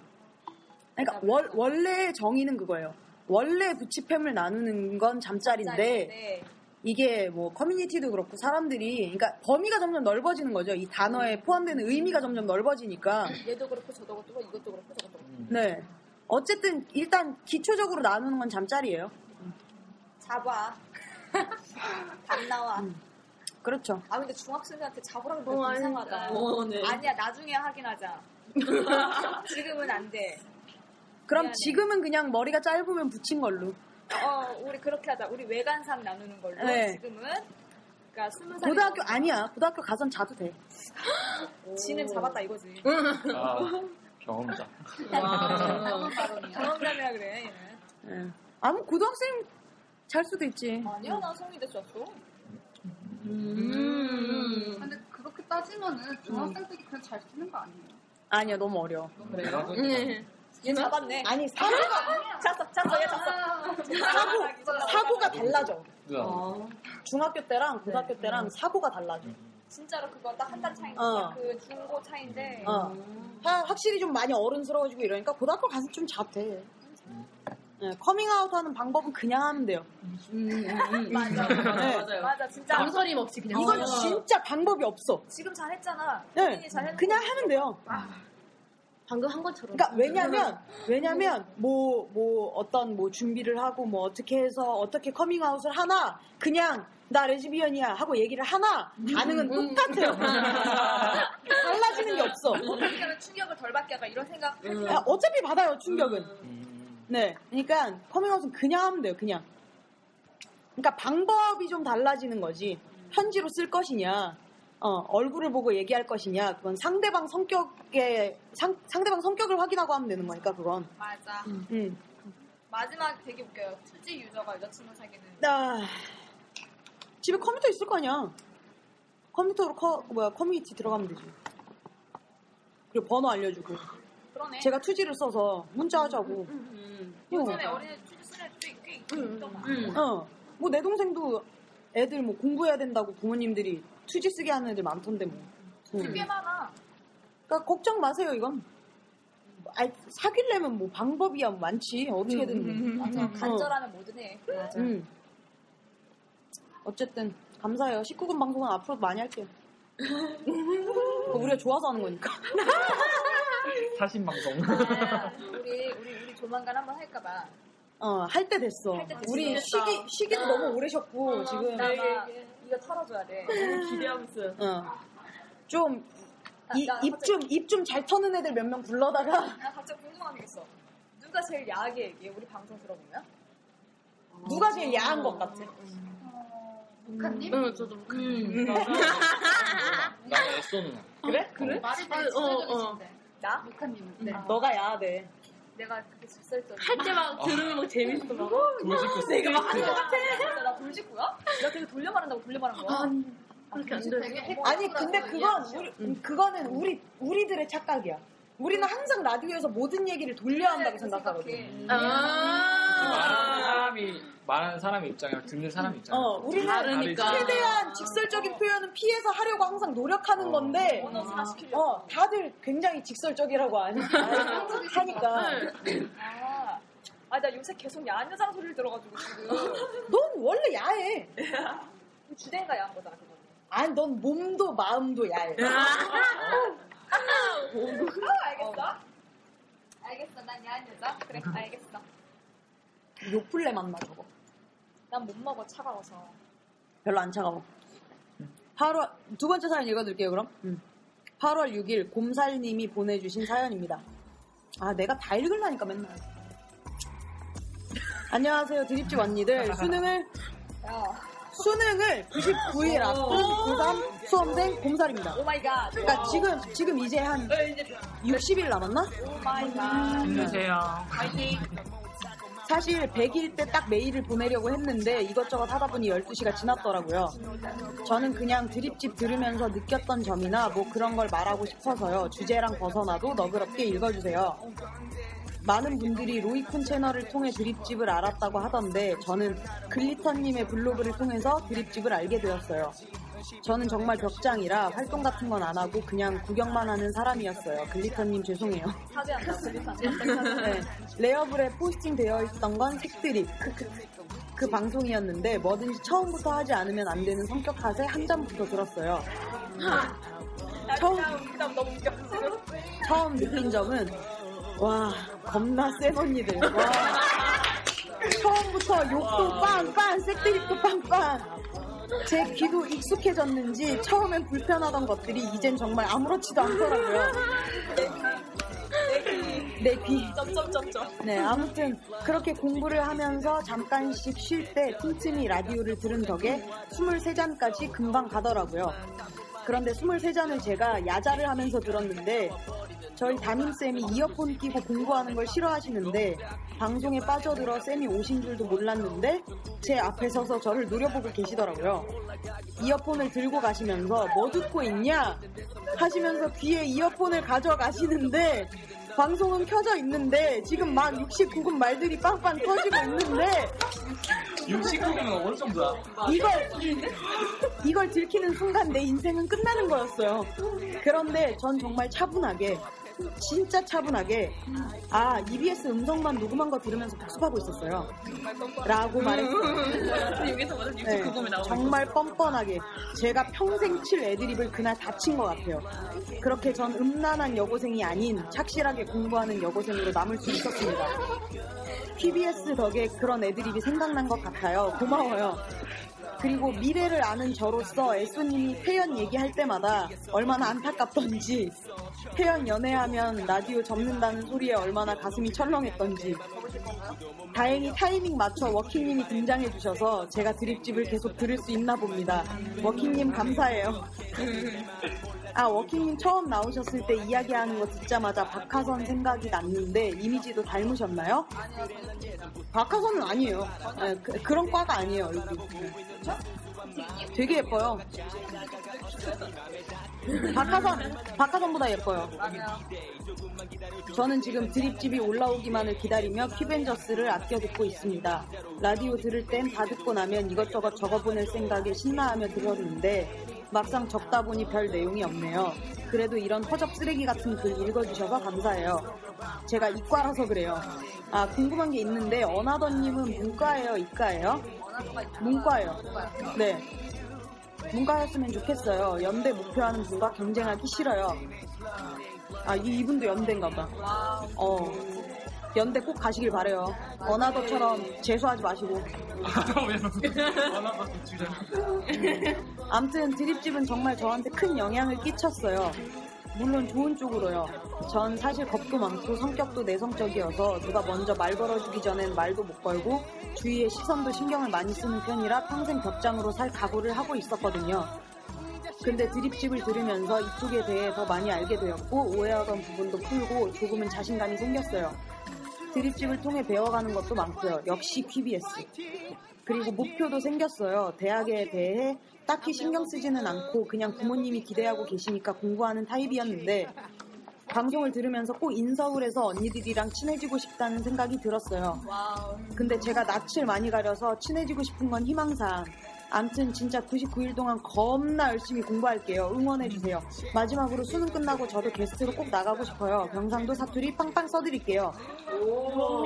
그러니까 월, 원래 정의는 그거예요. 원래 부츠팸을 나누는 건 잠자리인데, 잠자리인데 이게 뭐 커뮤니티도 그렇고 사람들이 그러니까 범위가 점점 넓어지는 거죠. 이 단어에 포함되는 의미가 점점 넓어지니까. 얘도 그렇고 저도 그렇고 이것도 그렇고 저것도 그렇고. 네. 어쨌든 일단 기초적으로 나누는 건 잠자리예요. 잡아. 답 나와. 음. 그렇죠. 아 근데 중학생한테 잡으라고 너무 어, 이상하다. 어, 네. 아니야 나중에 확인하자. 지금은 안 돼. 그럼 미안해. 지금은 그냥 머리가 짧으면 붙인 걸로. 어 우리 그렇게 하자. 우리 외관상 나누는 걸로. 네. 지금은. 그러니까 스무 살. 고등학교 아니야. 고등학교 가선 자도 돼. 지는 잡았다 이거지. 아. 경험자. 경험자라 그래 얘는. 네. 아무 고등학생 잘 수도 있지. 아니야 나 성인 됐었어. 음. 음. 근데 그렇게 따지면은 중학생들이 그냥 잘 쓰는 거 아니에요? 아니야 너무 어려워. 그래요? 응. 얘 잡았네. 아니 사고가 잤어 잤어 얘 잤어. 사고 사고가 달라져. 어. 중학교 때랑 고등학교 네. 때랑 음. 사고가 달라져. 진짜로 그거 딱 한 달 차이인데 어. 그 중고 차이인데 어. 음. 하, 확실히 좀 많이 어른스러워지고 이러니까 고등학교 가서 좀 잡대. 음. 네, 커밍아웃하는 방법은 그냥 하면 돼요. 음. 맞아, 맞아, 네. 맞아요. 맞아, 진짜 망설임 없이 그냥. 이건 진짜 방법이 없어. 지금 잘했잖아. 네, 잘했는데. 그냥 하면 돼요. 아. 방금 한 것처럼. 그러니까 왜냐면 왜냐면 뭐뭐 뭐 어떤 뭐 준비를 하고 뭐 어떻게 해서 어떻게 커밍아웃을 하나 그냥. 나 레즈비언이야 하고 얘기를 하나 반응은 음, 똑같아요. 음. 달라지는 게 없어. 어떻게 하면 충격을 덜 받게 할까 이런 생각. 음. 아, 어차피 받아요 충격은. 음. 네, 그러니까 커밍아웃은 그냥 하면 돼요 그냥. 그러니까 방법이 좀 달라지는 거지. 편지로 쓸 것이냐, 어, 얼굴을 보고 얘기할 것이냐, 그건 상대방 성격에 상, 상대방 성격을 확인하고 하면 되는 거니까 그건. 맞아. 음. 음. 마지막 되게 웃겨요. 투지 유저가 여자친구 사귀는. 아. 집에 컴퓨터 있을 거 아니야. 컴퓨터로 커, 뭐야, 커뮤니티 들어가면 되지. 그리고 번호 알려주고. 그러네. 제가 투지를 써서 문자 하자고. 음, 음, 음. 어. 요즘에 어린애 투지 쓰는 애들이 꽤 있더만. 음, 음. 어. 뭐 내 동생도 애들 뭐 공부해야 된다고 부모님들이 투지 쓰게 하는 애들 많던데 뭐. 투지 음. 꽤 많아. 그러니까 걱정 마세요 이건. 아, 사귀려면 뭐 방법이야 많지. 어떻게든. 음, 음, 음, 맞아. 음. 간절하면 뭐든 해. 맞아. 음. 어쨌든 감사해요. 십구 금 방송은 앞으로도 많이 할게요. 우리가 좋아서 하는 거니까. 사신 방송. 아, 우리 우리 우리 조만간 한번 할까 봐. 어, 할 때 됐어. 할 때 됐어. 우리 시기 시기도 아, 너무 오래 쉬었고 어, 지금. 나 이거 털어줘야 돼. 너무 기대하고 있어. 어. 좀 입 좀 입 좀 잘 터는 애들 몇 명 불러다가. 나 갑자기 궁금한 게 있어. 누가 제일 야하게 얘기해? 우리 방송 들어보면. 아, 누가 제일 야한 아, 것 같아? 음. 목카님? 응, 저도 목카님. 나는 애써 누나. 그래? 그래? 말이 되게 직설적이신데. 나? 목카님은? 네. 너가 야하대. 내가 그렇게 직설적이야. 할 때 막 들으면 막 재밌어. 돌직구. 내가 막 하는 것 같아. 진짜 나 돌직구야? 내가 되게 돌려 말한다고 돌려 말한 거야? 그렇게 안 돼. 아니, 근데 그건, 우리, 그거는 우리, 우리들의 착각이야. 우리는 항상 라디오에서 모든 얘기를 돌려야 한다고 생각하거든. 사람이 말하는 사람의 입장이랑 듣는 사람의 입장. 어, 우리는 다르니까. 최대한 직설적인 표현은 피해서 하려고 항상 노력하는 어. 건데. 언어 순화시키려고. 어, 다들 굉장히 직설적이라고 하니까. 아, 아, 나 요새 계속 야한 여자랑 소리를 들어가지고 지금. 넌 원래 야해. 주댕이가 야한 거잖아 그거. 아니, 넌 몸도 마음도 야해. 아, 알겠어. 어. 알겠어, 난 야한 여자. 그래, 알겠어. 요플레 맛나 저거. 난 못 먹어 차가워서. 별로 안 차가워. 팔월 두 번째 사연 읽어드릴게요 그럼. 응. 팔월 육일 곰살님이 보내주신 사연입니다. 아 내가 다 읽으려니까 맨날. 안녕하세요 드립집 언니들. 수능을 수능을 구십구 일 앞둔 고삼 수험생 곰살입니다. 오마이갓. 그러니까 지금 지금 이제 한 육십 일 남았나? 오마이갓. 힘내세요. 파이팅. 사실 백 일 때 딱 메일을 보내려고 했는데 이것저것 하다보니 열두 시가 지났더라고요. 저는 그냥 드립집 들으면서 느꼈던 점이나 뭐 그런 걸 말하고 싶어서요. 주제랑 벗어나도 너그럽게 읽어주세요. 많은 분들이 로이콘 채널을 통해 드립집을 알았다고 하던데 저는 글리터님의 블로그를 통해서 드립집을 알게 되었어요. 저는 정말 벽장이라 활동 같은 건 안 하고 그냥 구경만 하는 사람이었어요. 글리터님 죄송해요. 사죄한다. 글리터님. 네. 레어블에 포스팅 되어 있던 건 색드립. 그 방송이었는데 뭐든지 처음부터 하지 않으면 안 되는 성격 탓에 한 잔부터 들었어요. 처음, 처음 느낀 점은 와 겁나 센 언니들. 와. 처음부터 욕도 빵빵 색드립도 빵빵. 제 귀도 익숙해졌는지 처음엔 불편하던 것들이 이젠 정말 아무렇지도 않더라고요. 내 귀. 네, 아무튼 그렇게 공부를 하면서 잠깐씩 쉴 때 틈틈이 라디오를 들은 덕에 스물세 잔까지 금방 가더라고요. 그런데 스물세 잔을 제가 야자를 하면서 들었는데 저희 담임쌤이 이어폰 끼고 공부하는 걸 싫어하시는데 방송에 빠져들어 쌤이 오신 줄도 몰랐는데 제 앞에 서서 저를 노려보고 계시더라고요. 이어폰을 들고 가시면서 뭐 듣고 있냐? 하시면서 귀에 이어폰을 가져가시는데 방송은 켜져 있는데 지금 막 육십구 금 말들이 빵빵 터지고 있는데 육십구 금은 어느 정도야? 이걸, 이걸 들키는 순간 내 인생은 끝나는 거였어요. 그런데 전 정말 차분하게 진짜 차분하게 아 이비에스 음성만 녹음한 거 들으면서 복습하고 있었어요 라고 말했어요. 네, 정말 뻔뻔하게 제가 평생 칠 애드립을 그날 다친 것 같아요. 그렇게 전 음란한 여고생이 아닌 착실하게 공부하는 여고생으로 남을 수 있었습니다. 티비에스 덕에 그런 애드립이 생각난 것 같아요. 고마워요. 그리고 미래를 아는 저로서 애쏘님이 태연 얘기할 때마다 얼마나 안타깝던지 태연 연애하면 라디오 접는다는 소리에 얼마나 가슴이 철렁했던지 다행히 타이밍 맞춰 워킹님이 등장해주셔서 제가 드립집을 계속 들을 수 있나 봅니다. 워킹님 감사해요. 아 워킹님 처음 나오셨을 때 이야기하는 거 듣자마자 박하선 생각이 났는데 이미지도 닮으셨나요? 박하선은 아니에요. 아, 그, 그런 과가 아니에요. 되게 예뻐요. 박하선, 박하선보다 예뻐요. 저는 지금 드립집이 올라오기만을 기다리며 퀴벤저스를 아껴 듣고 있습니다. 라디오 들을 땐 다 듣고 나면 이것저것 적어보낼 생각에 신나하며 들었는데 막상 적다 보니 별 내용이 없네요. 그래도 이런 허접 쓰레기 같은 글 읽어주셔서 감사해요. 제가 이과라서 그래요. 아 궁금한 게 있는데 어나더님은 문과예요? 이과예요? 문과예요. 네. 문과였으면 좋겠어요. 연대 목표하는 분과 경쟁하기 싫어요. 아 이분도 연대인가 봐. 어. 연대 꼭 가시길 바래요. 어나더처럼 재수하지 마시고. 암튼 드립집은 정말 저한테 큰 영향을 끼쳤어요. 물론 좋은 쪽으로요. 전 사실 겁도 많고 성격도 내성적이어서 누가 먼저 말 걸어주기 전엔 말도 못 걸고 주위의 시선도 신경을 많이 쓰는 편이라 평생 벽장으로 살 각오를 하고 있었거든요. 근데 드립집을 들으면서 이쪽에 대해 더 많이 알게 되었고 오해하던 부분도 풀고 조금은 자신감이 생겼어요. 드립집을 통해 배워가는 것도 많고요. 역시 퀴비에스. 그리고 목표도 생겼어요. 대학에 대해 딱히 신경 쓰지는 않고 그냥 부모님이 기대하고 계시니까 공부하는 타입이었는데 방송을 들으면서 꼭 인서울에서 언니들이랑 친해지고 싶다는 생각이 들었어요. 근데 제가 낯을 많이 가려서 친해지고 싶은 건 희망사항. 암튼 진짜 구십구 일 동안 겁나 열심히 공부할게요. 응원해주세요. 마지막으로 수능 끝나고 저도 게스트로 꼭 나가고 싶어요. 경상도 사투리 빵빵 써드릴게요.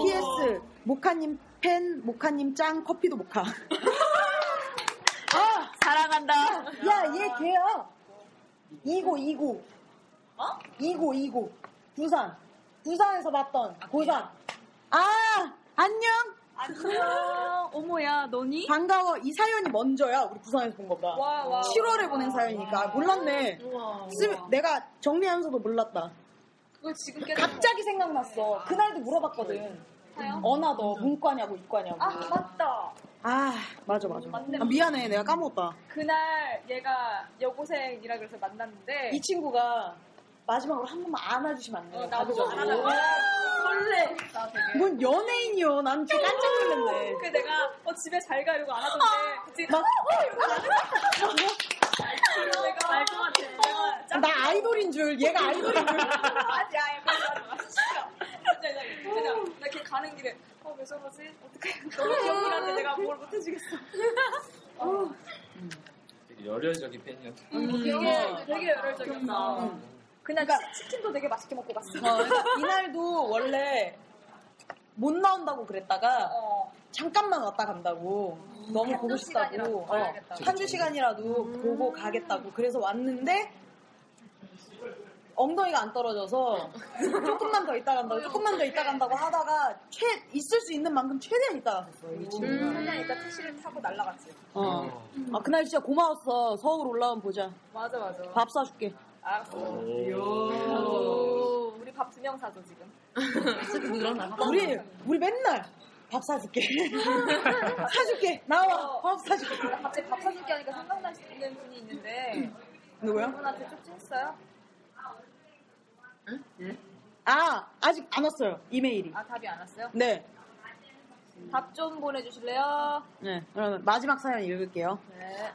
피에스 모카님 팬, 모카님 짱, 커피도 모카. 어, 사랑한다. 야, 얘 걔야. 이고, 이고. 어? 이고, 이고. 부산. 부산에서 봤던 고산. 아, 안녕. 안녕. 어머야, 너니? 반가워. 이 사연이 먼저야. 우리 부산에서 본 거다. 와, 와, 칠월에 와, 보낸 사연이니까. 와, 몰랐네. 와, 쓰, 와. 내가 정리하면서도 몰랐다. 그걸 지금 갑자기 생각났어. 그날도 물어봤거든. 사연? 어나더 문과냐고 이과냐고. 아, 맞다. 아, 맞아, 맞아. 맞네, 아, 미안해. 내가 까먹었다. 그날 얘가 여고생이라 그래서 만났는데 이 친구가 마지막으로 한 번만 안아주시면 안 돼요? 어, 나도 좀 안아줘. 설레. 나 되게. 뭔 연예인이요. 난 진짜 깜짝 놀랐네. 그 내가 어, 집에 잘 가려고 안아줬는데 아, 그치? 막, 어, 내가 알 것 같아. 나 아이돌인 줄. 얘가 아이돌인 줄. 아니야. 얘가 아이돌인 줄. 갑자기 나 그냥 나 이렇게 가는 길에 어, 왜 저러지? 어떡해? 너무 귀엽긴한데 내가 뭘 못해주겠어. 어. 음. 되게 열혈적인 팬이었다. 음, 되게, 음. 되게 열혈적이었다. 음. 그냥 그러니까, 치킨도 되게 맛있게 먹고 갔어. 어, 그러니까 이날도 원래 못 나온다고 그랬다가 어. 잠깐만 왔다 간다고 음, 너무 보고 싶다고 어, 한두 시간이라도 음. 보고 가겠다고 그래서 왔는데 엉덩이가 안 떨어져서 조금만 더 있다 간다고 조금만 더 있다 간다고 하다가 최 있을 수 있는 만큼 최대한 있다 갔어. 이 친구가 그냥 일단 택시를 타고 날라갔지. 어. 음. 아 그날 진짜 고마웠어. 서울 올라오면 보자. 맞아 맞아. 밥 사줄게. 알았어. 오~ 오~ 우리 밥 두 명 사줘 지금. 우리 우리 맨날 밥 사줄게. 사줄게. 나와. 밥 사줄게. 갑자기 밥 사줄게 하니까 생각나시는 분이 있는데. 누구야? 누구한테 쪽지했어요? 응? 응? 아 아직 안 왔어요. 이메일이. 아 답이 안 왔어요? 네. 답 좀 보내주실래요? 네. 그러면 마지막 사연 읽을게요. 네.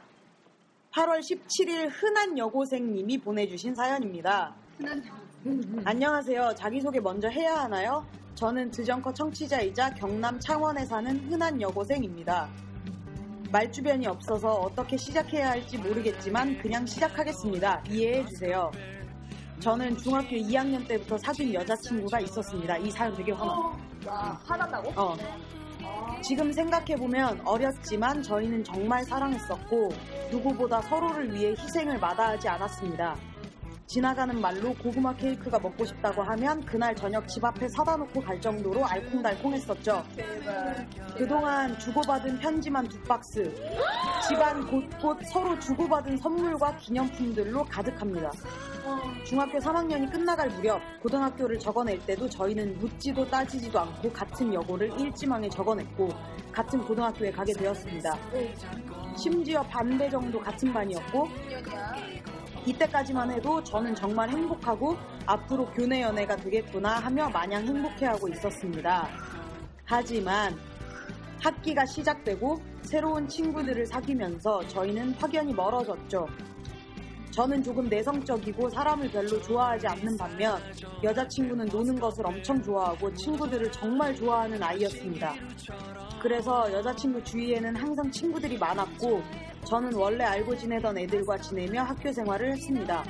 팔월 십칠일 흔한 여고생님이 보내주신 사연입니다. 흔한 여고생. 안녕하세요. 자기소개 먼저 해야 하나요? 저는 드정커 청취자이자 경남 창원에 사는 흔한 여고생입니다. 말주변이 없어서 어떻게 시작해야 할지 모르겠지만 그냥 시작하겠습니다. 이해해주세요. 저는 중학교 이 학년 때부터 사귄 여자친구가 있었습니다. 이 사연 되게 화나. 와, 화난다고? 어. 지금 생각해보면 어렸지만 저희는 정말 사랑했었고 누구보다 서로를 위해 희생을 마다하지 않았습니다. 지나가는 말로 고구마 케이크가 먹고 싶다고 하면 그날 저녁 집 앞에 사다 놓고 갈 정도로 알콩달콩했었죠. 그동안 주고받은 편지만 두 박스, 집안 곳곳 서로 주고받은 선물과 기념품들로 가득합니다. 중학교 삼 학년이 끝나갈 무렵 고등학교를 적어낼 때도 저희는 묻지도 따지지도 않고 같은 여고를 일지망에 적어냈고 같은 고등학교에 가게 되었습니다. 심지어 반배 정도 같은 반이었고 이때까지만 해도 저는 정말 행복하고 앞으로 교내 연애가 되겠구나 하며 마냥 행복해하고 있었습니다. 하지만 학기가 시작되고 새로운 친구들을 사귀면서 저희는 확연히 멀어졌죠. 저는 조금 내성적이고 사람을 별로 좋아하지 않는 반면 여자친구는 노는 것을 엄청 좋아하고 친구들을 정말 좋아하는 아이였습니다. 그래서 여자친구 주위에는 항상 친구들이 많았고 저는 원래 알고 지내던 애들과 지내며 학교 생활을 했습니다.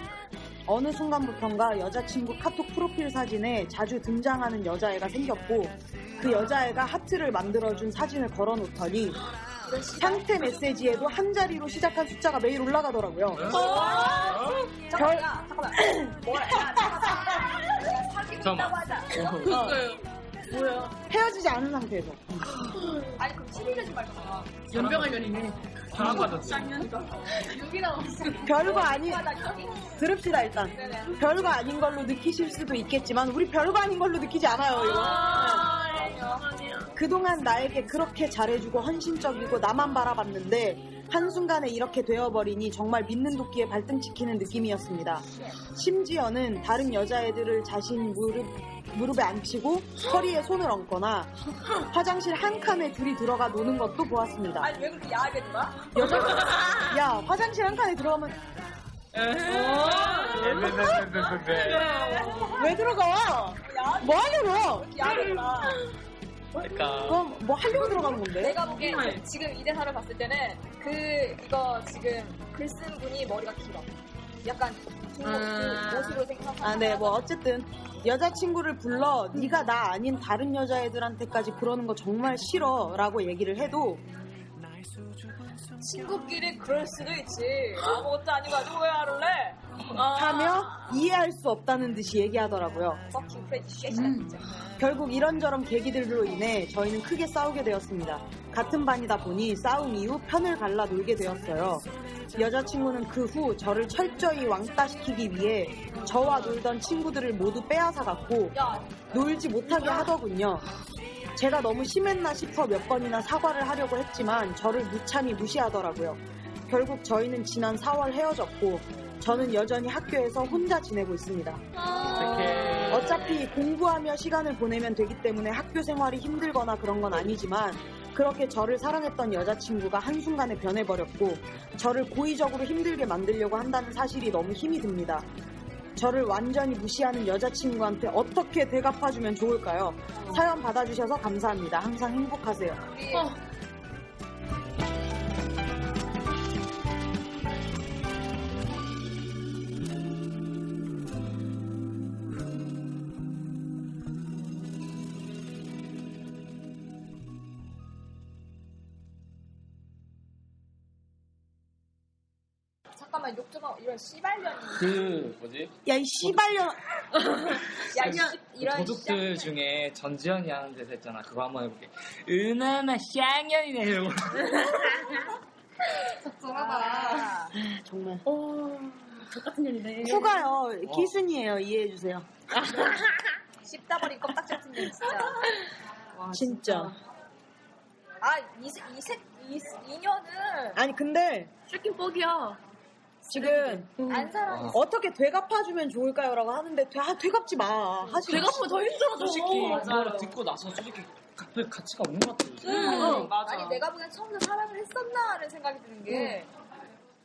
어느 순간부턴가 여자친구 카톡 프로필 사진에 자주 등장하는 여자애가 생겼고 그 여자애가 하트를 만들어준 사진을 걸어놓더니 상태 메시지에도 한 자리로 시작한 숫자가 매일 올라가더라고요. 어? 별... 야, 잠깐만. 뭐야? 사귀겠다고 하자. 그랬어요. 뭐야? 헤어지지 않은 상태에서. 아니 그럼 친해지지 말자. 연병할 년이네. 사람 받았지. 별거 아닌. 들읍시다 일단. 네네. 별거 아닌 걸로 느끼실 수도 있겠지만 우리 별거 아닌 걸로 느끼지 않아요 이거. 아~ 그동안 나에게 그렇게 잘해주고 헌신적이고 나만 바라봤는데 한순간에 이렇게 되어버리니 정말 믿는 도끼에 발등치키는 느낌이었습니다. 심지어는 다른 여자애들을 자신 무릎, 무릎에 앉히고 허리에 손을 얹거나 화장실 한 칸에 둘이 들어가 노는 것도 보았습니다. 아니 왜 그렇게 야하게 놀아? 여자, 야 화장실 한 칸에 들어가면 왜 들어가? 뭐하냐고? 그러니까. 그럼 뭐 하려고 들어가는 건데? 내가 보기엔 네. 지금 이 대사를 봤을 때는 그 이거 지금 글 쓴 분이 머리가 길어. 약간 중독 모습으로 생각하는. 아, 네, 뭐 어쨌든 여자친구를 불러 음. 네가 나 아닌 다른 여자애들한테까지 그러는 거 정말 싫어라고 얘기를 해도. 친구끼리 그럴 수도 있지. 아무것도 아니고 아주 왜 하래? 하며 이해할 수 없다는 듯이 얘기하더라고요. 음. 결국 이런저런 계기들로 인해 저희는 크게 싸우게 되었습니다. 같은 반이다 보니 싸움 이후 편을 갈라 놀게 되었어요. 여자친구는 그 후 저를 철저히 왕따시키기 위해 저와 놀던 친구들을 모두 빼앗아갔고 놀지 못하게 하더군요. 제가 너무 심했나 싶어 몇 번이나 사과를 하려고 했지만 저를 무참히 무시하더라고요. 결국 저희는 지난 사월 헤어졌고 저는 여전히 학교에서 혼자 지내고 있습니다. 어차피 공부하며 시간을 보내면 되기 때문에 학교 생활이 힘들거나 그런 건 아니지만 그렇게 저를 사랑했던 여자친구가 한순간에 변해버렸고 저를 고의적으로 힘들게 만들려고 한다는 사실이 너무 힘이 듭니다. 저를 완전히 무시하는 여자친구한테 어떻게 대갚아주면 좋을까요? 어. 사연 받아주셔서 감사합니다. 항상 행복하세요. 어. 잠깐만 욕 좀 하고 이런 씨발년 그 뭐지? 야 이 씨발년 양년 이런 도둑들 중에 전지현이 하는 데서 했잖아. 그거 한번 해볼게. 은하나 샹년이네 이러고 적절하다. 정말 오, 저 같은 년이네. 쿠가요 키순이에요. 이해해주세요. 씹다 버린 껌딱지 같은 년 진짜. 와, 진짜. 진짜 아 이 이 색 이 인연은 아니 근데 슈킹 뻑이야. 지금 음. 안 사랑했어. 어떻게 되갚아주면 좋을까요라고 하는데 되, 아, 되갚지 마. 하지 되갚으면 더 힘들어. 솔직히 그걸 듣고 나서 솔직히 갚을 가치가 없는 것 같아요. 음. 어, 맞아. 아니 내가 보기엔 처음부터 사랑을 했었나라는 생각이 드는 게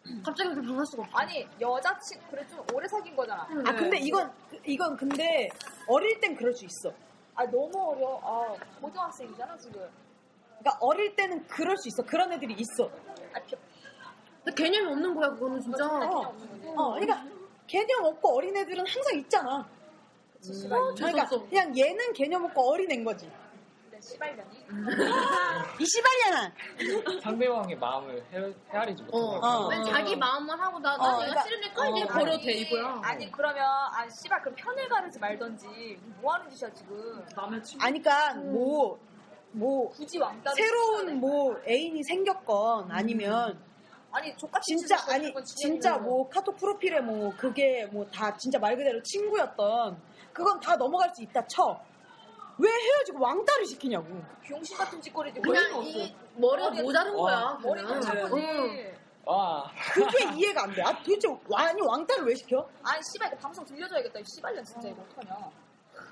음. 갑자기 그렇게 변할 수가 없어. 아니 여자친 그래 좀 오래 사귄 거잖아. 음. 아 근데 이건 이건 근데 어릴 땐 그럴 수 있어. 아 너무 어려. 아 고등학생이잖아 지금. 그러니까 어릴 때는 그럴 수 있어. 그런 애들이 있어. 아, 개념이 없는 거야, 그거는 진짜. 어, 어, 그러니까 개념 없고 어린애들은 항상 있잖아. 음. 어, 그러니까 그냥 얘는 개념 없고 어린애인 거지. 시발년이? 이 시발년아! 상대방의 마음을 헤, 헤아리지 못하는 거야. 어, 어. 자기 마음만 하고 나, 나 어, 내가 싫으니까 이제 버려도 돼, 이거야. 아니, 그러면, 아, 씨발, 그럼 편을 가르지 말던지. 뭐 하는 짓이야, 지금. 남의 친구. 아니, 그니까, 음. 뭐, 뭐, 굳이 왕따 새로운 뭐, 애인이 생겼건, 아니면, 음. 아니 진짜 아니 진짜 뭐 카톡 프로필에 뭐 그게 뭐 다 진짜 말 그대로 친구였던 그건 다 넘어갈 수 있다 쳐. 왜 헤어지고 왕따를 시키냐고. 병신 같은 짓거리지. 그냥 이 머리가 모자른 거야. 머리가 자꾸 와. 그게 이해가 안 돼. 아 도대체 아니 왕따를 왜 시켜? 아니 씨발 이거 방송 들려줘야겠다. 이 씨발년 진짜 이거 어떡하냐.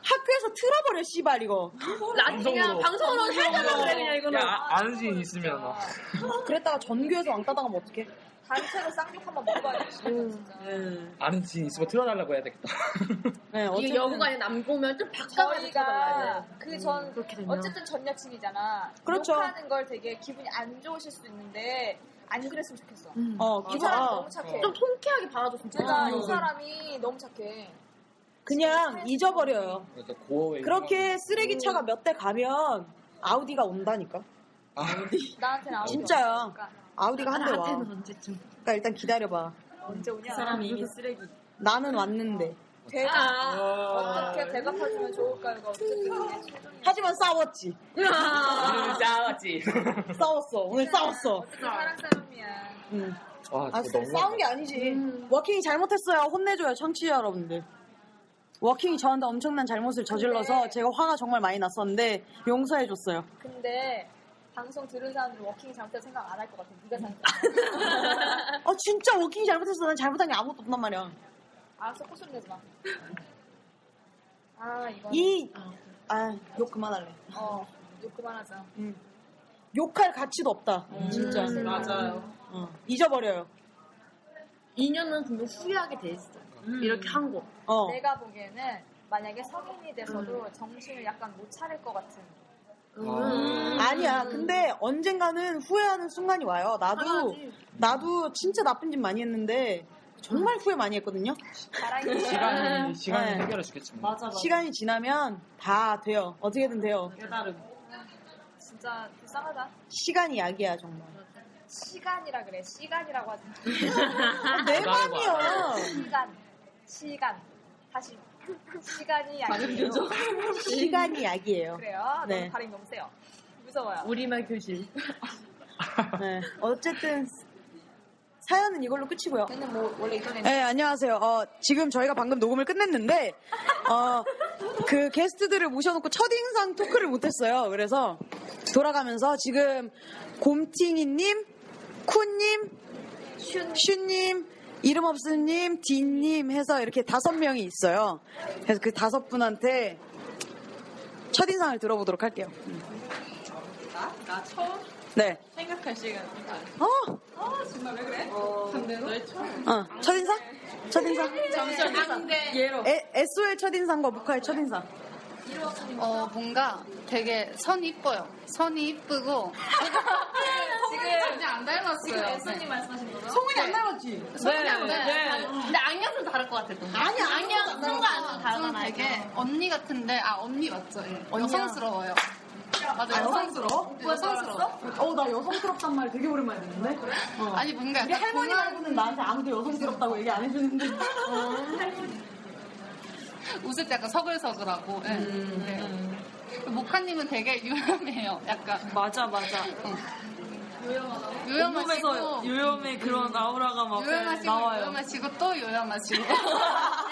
학교에서 틀어버려 씨발 이거. 나 그냥 방송으로 해달라 그래 그냥 이거는. 야, 아는 지인 있으면. 막. 그랬다가 전교에서 왕따 당하면 어떡해? 단체로 쌍욕 한번 먹어야 돼 진짜. 음. 아는 지인 있으면 틀어달라고 해야 되겠다. 네, 이게 여고가 아니라 남고면 좀 바꿔가지고 틀어달라야 돼. 그 전 음, 어쨌든 전 여친이잖아. 그렇죠. 욕하는 걸 되게 기분이 안 좋으실 수도 있는데. 안 그랬으면 좋겠어. 음. 어, 이 사람 너무 착해. 좀 통쾌하게 받아줬으면 좋겠다. 이 사람이 너무 착해. 그냥 잊어버려요. 그렇게 쓰레기차가 몇 대 가면 아우디가 온다니까. 아우디? 나한테는 아우디. 진짜야. 아우디가 한 대 와. 나한테는 언제쯤. 그러니까 일단 기다려봐. 언제 오냐. 그 사람이 이미 쓰레기. 나는 왔는데. 대가 아~ 어떻게 대갚아주면 좋을까요? 어쨌든 하지만 싸웠지. 아~ 싸웠지. 싸웠어. 오늘 싸웠어. 어쨌든 사랑 싸움이야. 응. 와, 아, 너무 싸운 게 아니지. 음. 워킹이 잘못했어요. 혼내줘요, 청취자 여러분들. 워킹이 저한테 엄청난 잘못을 저질러서 근데, 제가 화가 정말 많이 났었는데 용서해줬어요. 근데 방송 들은 사람들은 워킹이 잘못해서 생각 안 할 것 같아. 네가 잘못했어. 아 진짜 워킹이 잘못했어. 난 잘못한 게 아무것도 없단 말이야. 알았어. 콧소리 내지 마. 아 이거. 이 아 욕 그만할래. 어 욕 그만하자. 음. 욕할 가치도 없다. 음, 진짜. 음, 맞아요. 어. 잊어버려요. 인연은 분명 후회하게 돼 있어. 음. 이렇게 한 거. 어. 내가 보기에는 만약에 성인이 돼서도 음. 정신을 약간 못 차릴 것 같은. 음. 음. 아니야. 근데 언젠가는 후회하는 순간이 와요. 나도 당연하지. 나도 진짜 나쁜 짓 많이 했는데 정말 후회 많이 했거든요. 시간이 시간이 네. 해결해 주겠지 뭐. 맞아, 맞아. 시간이 지나면 다 돼요. 어떻게든 돼요. 깨달음. 진짜 불쌍하다. 시간이 약이야 정말. 시간이라 그래. 시간이라고 하지. 내 맘이야. 시간. 시간. 다시. 시간이 약이에요. 시간이 약이에요. 그래요? 네. 너무 발음이 너무 세요. 무서워요. 우리말 교실. 네. 어쨌든 사연은 이걸로 끝이고요. 얘는 뭐 원래 이전에 네, 안녕하세요. 어, 지금 저희가 방금 녹음을 끝냈는데 어, 그 게스트들을 모셔놓고 첫인상 토크를 못했어요. 그래서 돌아가면서 지금 곰팅이님, 쿠님, 슈님, 이름없음님, 디님 해서 이렇게 다섯 명이 있어요. 그래서 그 다섯 분한테 첫인상을 들어보도록 할게요. 나? 나 처음? 네. 생각할 시간. 어? 아, 정말 왜 그래? 어. 반대로? 어. 첫인상? 첫인상? 잠시만. 안돼. 예로. 에스오의 첫인상과 무카의 첫인상. 어, 뭔가 되게 선이 이뻐요. 선이 이쁘고. 지금 전혀 안 닮았어요. 에스님 말씀하신 거죠? 성훈이 안 닮았지? 성훈이 안 닮았지? 근데 안경은 다를 것 같아요. 아니, 안경, 성훈과 안경 닮아요. 되게 언니 같은데, 아, 언니 맞죠? 예. 여성스러워요. 맞아, 아, 여성스러워? 오빠 여성스러워? 어, 나 여성스럽단 말 되게 오랜만에 듣는데? 그래? 어. 아니, 뭔가. 우리 할머니 말고는 나한테 아무도 여성스럽다고 얘기 안 해주는데. 어. 웃을 때 약간 서글서글하고. 네. 음, 네. 음. 모카님은 되게 유염해요. 약간. 맞아, 맞아. 응. 요염하다. 요염하시고. 요염의 그런 아우라가 막 요염하시고, 나와요. 요염하시고 또 요염하시고.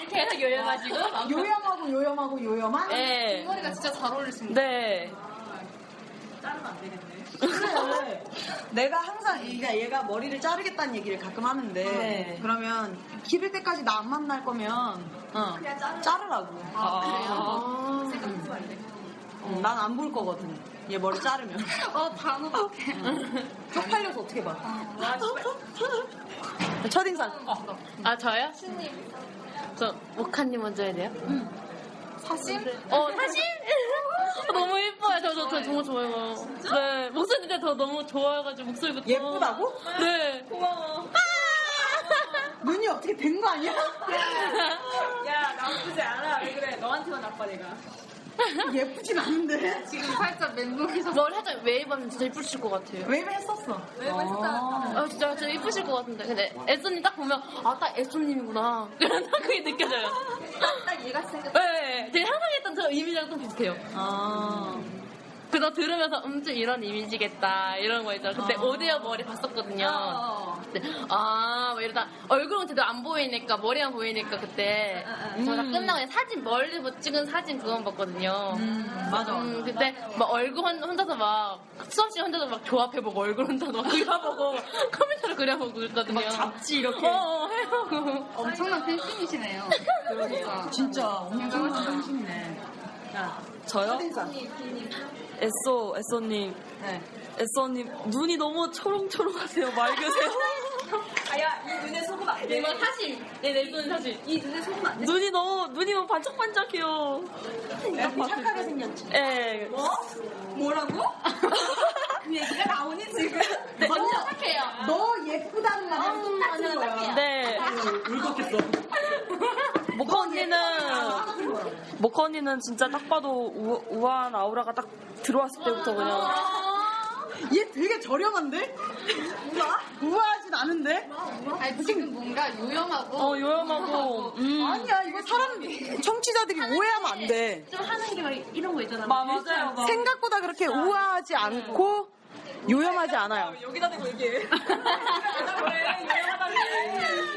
계속 요염하시고. 요염하고 요염하고 요염한? 네. 뒷머리가 진짜 잘 어울리십니다. 네. 자르면 안 되겠네. 그래. 내가 항상 그러니까 얘가 머리를 자르겠다는 얘기를 가끔 하는데 네. 그러면 기를 때까지 나 안 만날 거면 어, 그냥 자르라고. 자르라고. 아, 그래요? 생각하지 말래. 난 안 볼 거거든. 얘 머리 자르면. 어, 단호박해. 쪽팔려서 어떻게 봐. 아, 첫인상. 어. 아, 저요? 신님. 저 모카님 먼저 해야 돼요? 응. 사심? 어, 사심? 너무 예뻐요. 저, 저, 저 정말 좋아요. 진짜? 네. 목소리가 더 너무 좋아가지고 목소리부터. 예쁘다고? 네. 고마워. 아! 눈이 어떻게 된 거 아니야? 야, 나쁘지 않아. 왜 그래? 너한테만 나빠, 내가. 예쁘진 않은데? 지금 살짝 멘붕에서. 머리 살짝 웨이브하면 진짜 예쁘실 것 같아요. 웨이브 했었어. 웨이브 했었어. 아, 아 진짜, 진짜 예쁘실 것 같은데. 근데 애소님 딱 보면, 아, 딱 애소님이구나. 그게 느껴져요. 딱 얘가 생겼어. 네, 되게 상상했던 저 이미지랑 좀 비슷해요. 아. 그래서 들으면서, 음, 좀 이런 이미지겠다. 이런 거 있잖아요. 그때 아. 오디오 머리 봤었거든요. 아. 그때, 아, 막 이러다. 얼굴은 제대로 안 보이니까, 머리만 보이니까 그때. 음. 저가 끝나고 사진, 멀리 찍은 사진 그건 봤거든요. 음, 맞아. 음, 그때 맞아. 막 얼굴 혼자서 막, 수없이 혼자서 막 조합해보고, 얼굴 혼자서 막 그려보고, 컴퓨터로 그려보고 그랬거든요. 막 잡지 이렇게. 어, 해보고. 엄청난 팬심이시네요. 그러니까. 진짜 엄청난 팬심이네. 야, 저요? 에쏘, 에쏘님. 네. 에쏘님, 눈이 너무 초롱초롱하세요. 맑으세요. 아, 야, 이 눈에 속으면 안 돼. 내가 사실, 내, 내 눈은 사실. 이 눈에 속으면 안 돼. 눈이 너무, 눈이 너무 반짝반짝해요. 이렇게 착하게 생겼지. 예. 뭐? 뭐라고? 그 얘기가 나오니, 지금? 네. 완전 착해요. 너 예쁘다는 말은 음, 똑같은 거야. 네. 울컥했어. 모카 언니는 모카 언니는 진짜 딱 봐도 우, 우아한 아우라가 딱 들어왔을 때부터 그냥 얘 되게 저렴한데? 우아? 우아하진 않은데? 아니 지금 뭔가 요염하고 어 요염하고 음. 아니야 이거 사람 청취자들이 오해하면 안 돼. 좀 하는 게 막 이런 거 있잖아. 맞아요. 생각보다 그렇게 우아하지 않고 요염하지 않아요. 여기다 대고 얘기해.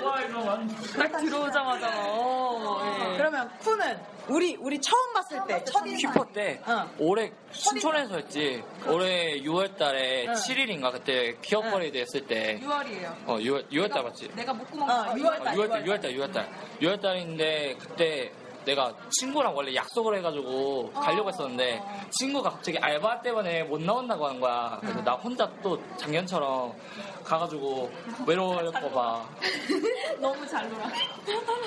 와 이거 완전 딱 들어오자마자. 어, 네. 그러면 쿠는 우리 우리 처음 봤을 때 첫 슈퍼 때 어. 올해 신촌에서 했지. 올해 유월달에 응. 칠일인가 그때 기업거래도 응. 했을 때. 유월이에요. 어 유월 유월달 맞지? 내가 목구멍. 어, 유월달 유월달 유월달 유월달 유월달인데 그때. 내가 친구랑 원래 약속을 해가지고 가려고 했었는데 친구가 갑자기 알바 때문에 못 나온다고 하는 거야. 그래서 나 혼자 또 작년처럼 가가지고 외로워할까봐. 너무 잘 놀아.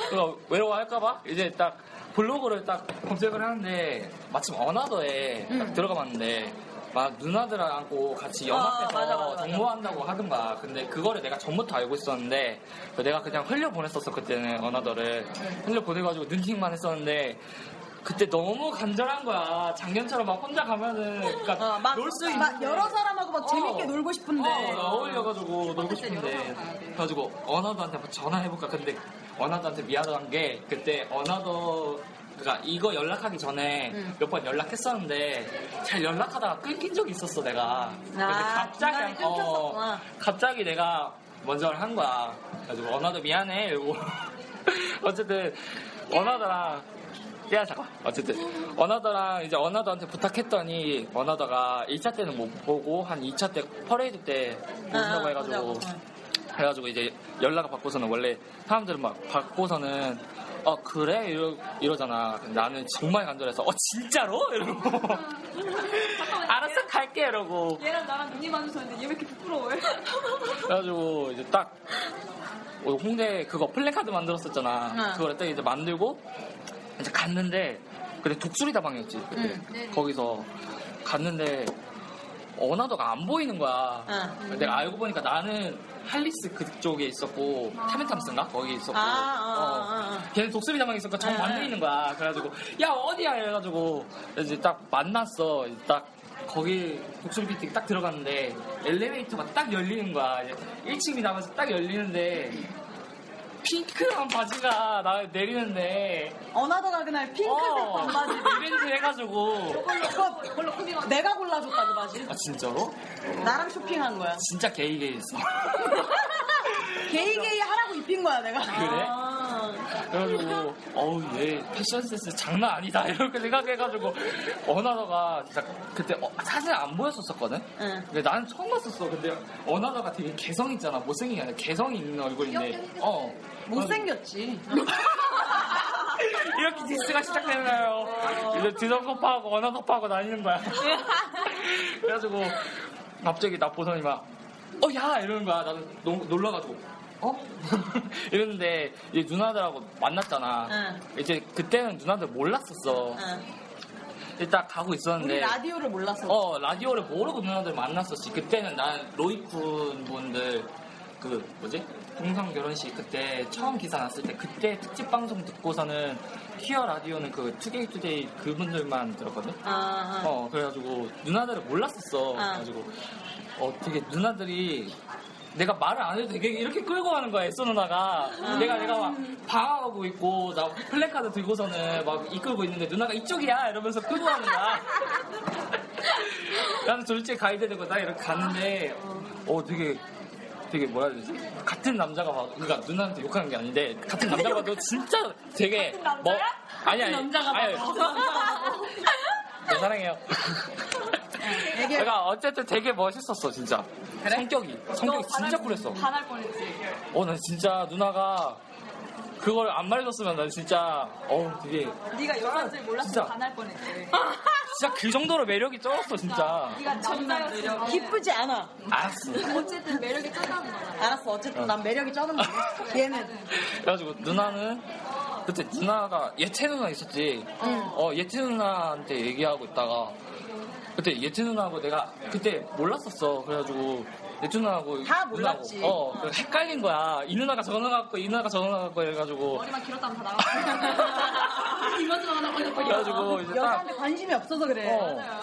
그러니까 외로워할까봐 이제 딱 블로그를 딱 검색을 하는데 마침 어나더에 딱 들어가봤는데 막 누나들랑 안고 같이 연합해서 정모한다고 하던가. 근데 그거를 내가 전부터 알고 있었는데 내가 그냥 흘려보냈었어. 그때는 어나더를 흘려보내가지고 눈팅만 했었는데 그때 너무 간절한 거야. 작년처럼 막 혼자 가면은 그러니까 어, 놀 수 있는 막 여러 사람하고 막 어, 재밌게 놀고 싶은데 어, 어울려가지고 놀고 싶은데 그래가지고 어나더한테 전화해볼까. 근데 어나더한테 미안한 게 그때 어나더 그러니까 이거 연락하기 전에 응. 몇 번 연락했었는데 잘 연락하다가 끊긴 적이 있었어 내가. 근데 아, 갑자기 어, 갑자기 내가 먼저 한 거야. 그래가지고 어나더 미안해 이러고. 어쨌든 어나더랑 야 잠깐 어쨌든 어나더랑 이제 어나더한테 부탁했더니 어나더가 일차 때는 못 보고 한 이차 때 퍼레이드 때 온다고 아, 해가지고 맞아, 맞아. 그래가지고 이제 연락을 받고서는 원래 사람들은 막 받고서는 어 그래? 이러, 이러잖아. 나는 정말 간절해서 어 진짜로? 이러고 알았어 할게 이러고. 얘랑 나랑 눈이 마주쳤는데 얘 왜 이렇게 부끄러워해? 그래가지고 이제 딱 홍대 그거 플래카드 만들었었잖아. 응. 그걸 딱 이제 만들고 이제 갔는데, 근데 독수리 다방이었지 그때. 응. 거기서 갔는데 어나더가 안 보이는 거야. 응. 내가 알고 보니까 나는 할리스 그쪽에 있었고 아. 타멘탐스인가? 거기 있었고 아, 아, 어. 아, 아. 걔는 독수리 다방에 있었고 전 반대에 있는 거야. 그래가지고 야 어디야 이래가지고 이제 딱 만났어. 이제 딱 거기 독수리 피팅 딱 들어갔는데 엘리베이터가 딱 열리는 거야. 일 층이 나가서 딱 열리는데 핑크한 바지가 나 내리는데 어나더가 그날 핑크색 어, 반바지 이벤트 해가지고 저걸로 꾸미고 내가 골라줬다 그 바지. 아 진짜로? 나랑 쇼핑한 거야. 진짜 게이 게이였어. 게이 게이 하라고 입힌 거야 내가. 그래? 아~ 그래가지고 어우 얘 패션 센스 장난 아니다 이렇게 생각해가지고 어나더가 진짜 그때 어, 사실 안 보였었거든. 응. 근데 나는 처음 봤었어. 근데 어나더가 되게 개성 있잖아. 못생긴 아니라 개성 있는 얼굴인데. 어. 못생겼지. 이렇게 디스가 시작되나요? 이제 디서커파하고 어나더파하고 나뉘는 거야. 그래가지고 갑자기 나 보더니 막 어 야 이러는 거야. 나는 너무 놀라가지고 어? 이랬는데 이제 누나들하고 만났잖아. 응. 이제 그때는 누나들 몰랐었어. 응. 일단 가고 있었는데 우리 라디오를 몰랐어. 어 라디오를 모르고 누나들 만났었지. 그때는 난 로이콘 분들 그 뭐지? 동성 결혼식 그때 처음 기사 났을 때 그때 특집 방송 듣고서는 퀴어 라디오는 그 투게이투데이 그분들만 들었거든. 아, 아. 어 그래가지고 누나들을 몰랐었어. 아. 그래가지고 어 되게 누나들이 내가 말을 안 해도 되게 이렇게 끌고 가는 거야. 애써 누나가 음. 내가 내가 막 방황하고 있고 나 플래카드 들고서는 막 이끌고 있는데 누나가 이쪽이야 이러면서 끌고 가는 거야. 나는 졸지에 가야 되는 거다 이렇게 갔는데 어 되게 되게 뭐라 해야 되지? 같은 남자가 막, 그러니까 누나한테 욕하는 게 아닌데 같은 남자가 너 진짜 되게 같은 남자야? 뭐 아니 아니 남자가 아니, 아니, 사랑해요. 내가 어쨌든 되게 멋있었어 진짜. 그래? 성격이 성격이 진짜 쿨했어. 반할 뻔했지. 어 난 진짜 누나가 그걸 안 말해줬으면 난 진짜 어 되게 네가 여자인지 몰랐으면 반할 뻔했지. 진짜 그 정도로 매력이 쩔었어 진짜. 네가 전자였어. 기쁘지 않아. 알았어. 어쨌든 매력이 쩔다는 거야. 알았어. 어쨌든 난 매력이 쩔은 거야. 얘는. 그래가지고 누나는 그때 누나가 예채 누나 있었지. 응. 어 예채 누나한테 얘기하고 있다가 그때 예채 누나하고 내가 그때 몰랐었어. 그래가지고 예채 누나하고 다 몰랐지. 누나하고, 어, 어. 헷갈린 거야. 이 누나가 저 누나 갖고 이 누나가 저 누나 갖고 해가지고 머리만 길었다면 다 나갔어. 이만 누나만 걸렸고 그래가지고 이제 여자한테 관심이 없어서 그래. 어.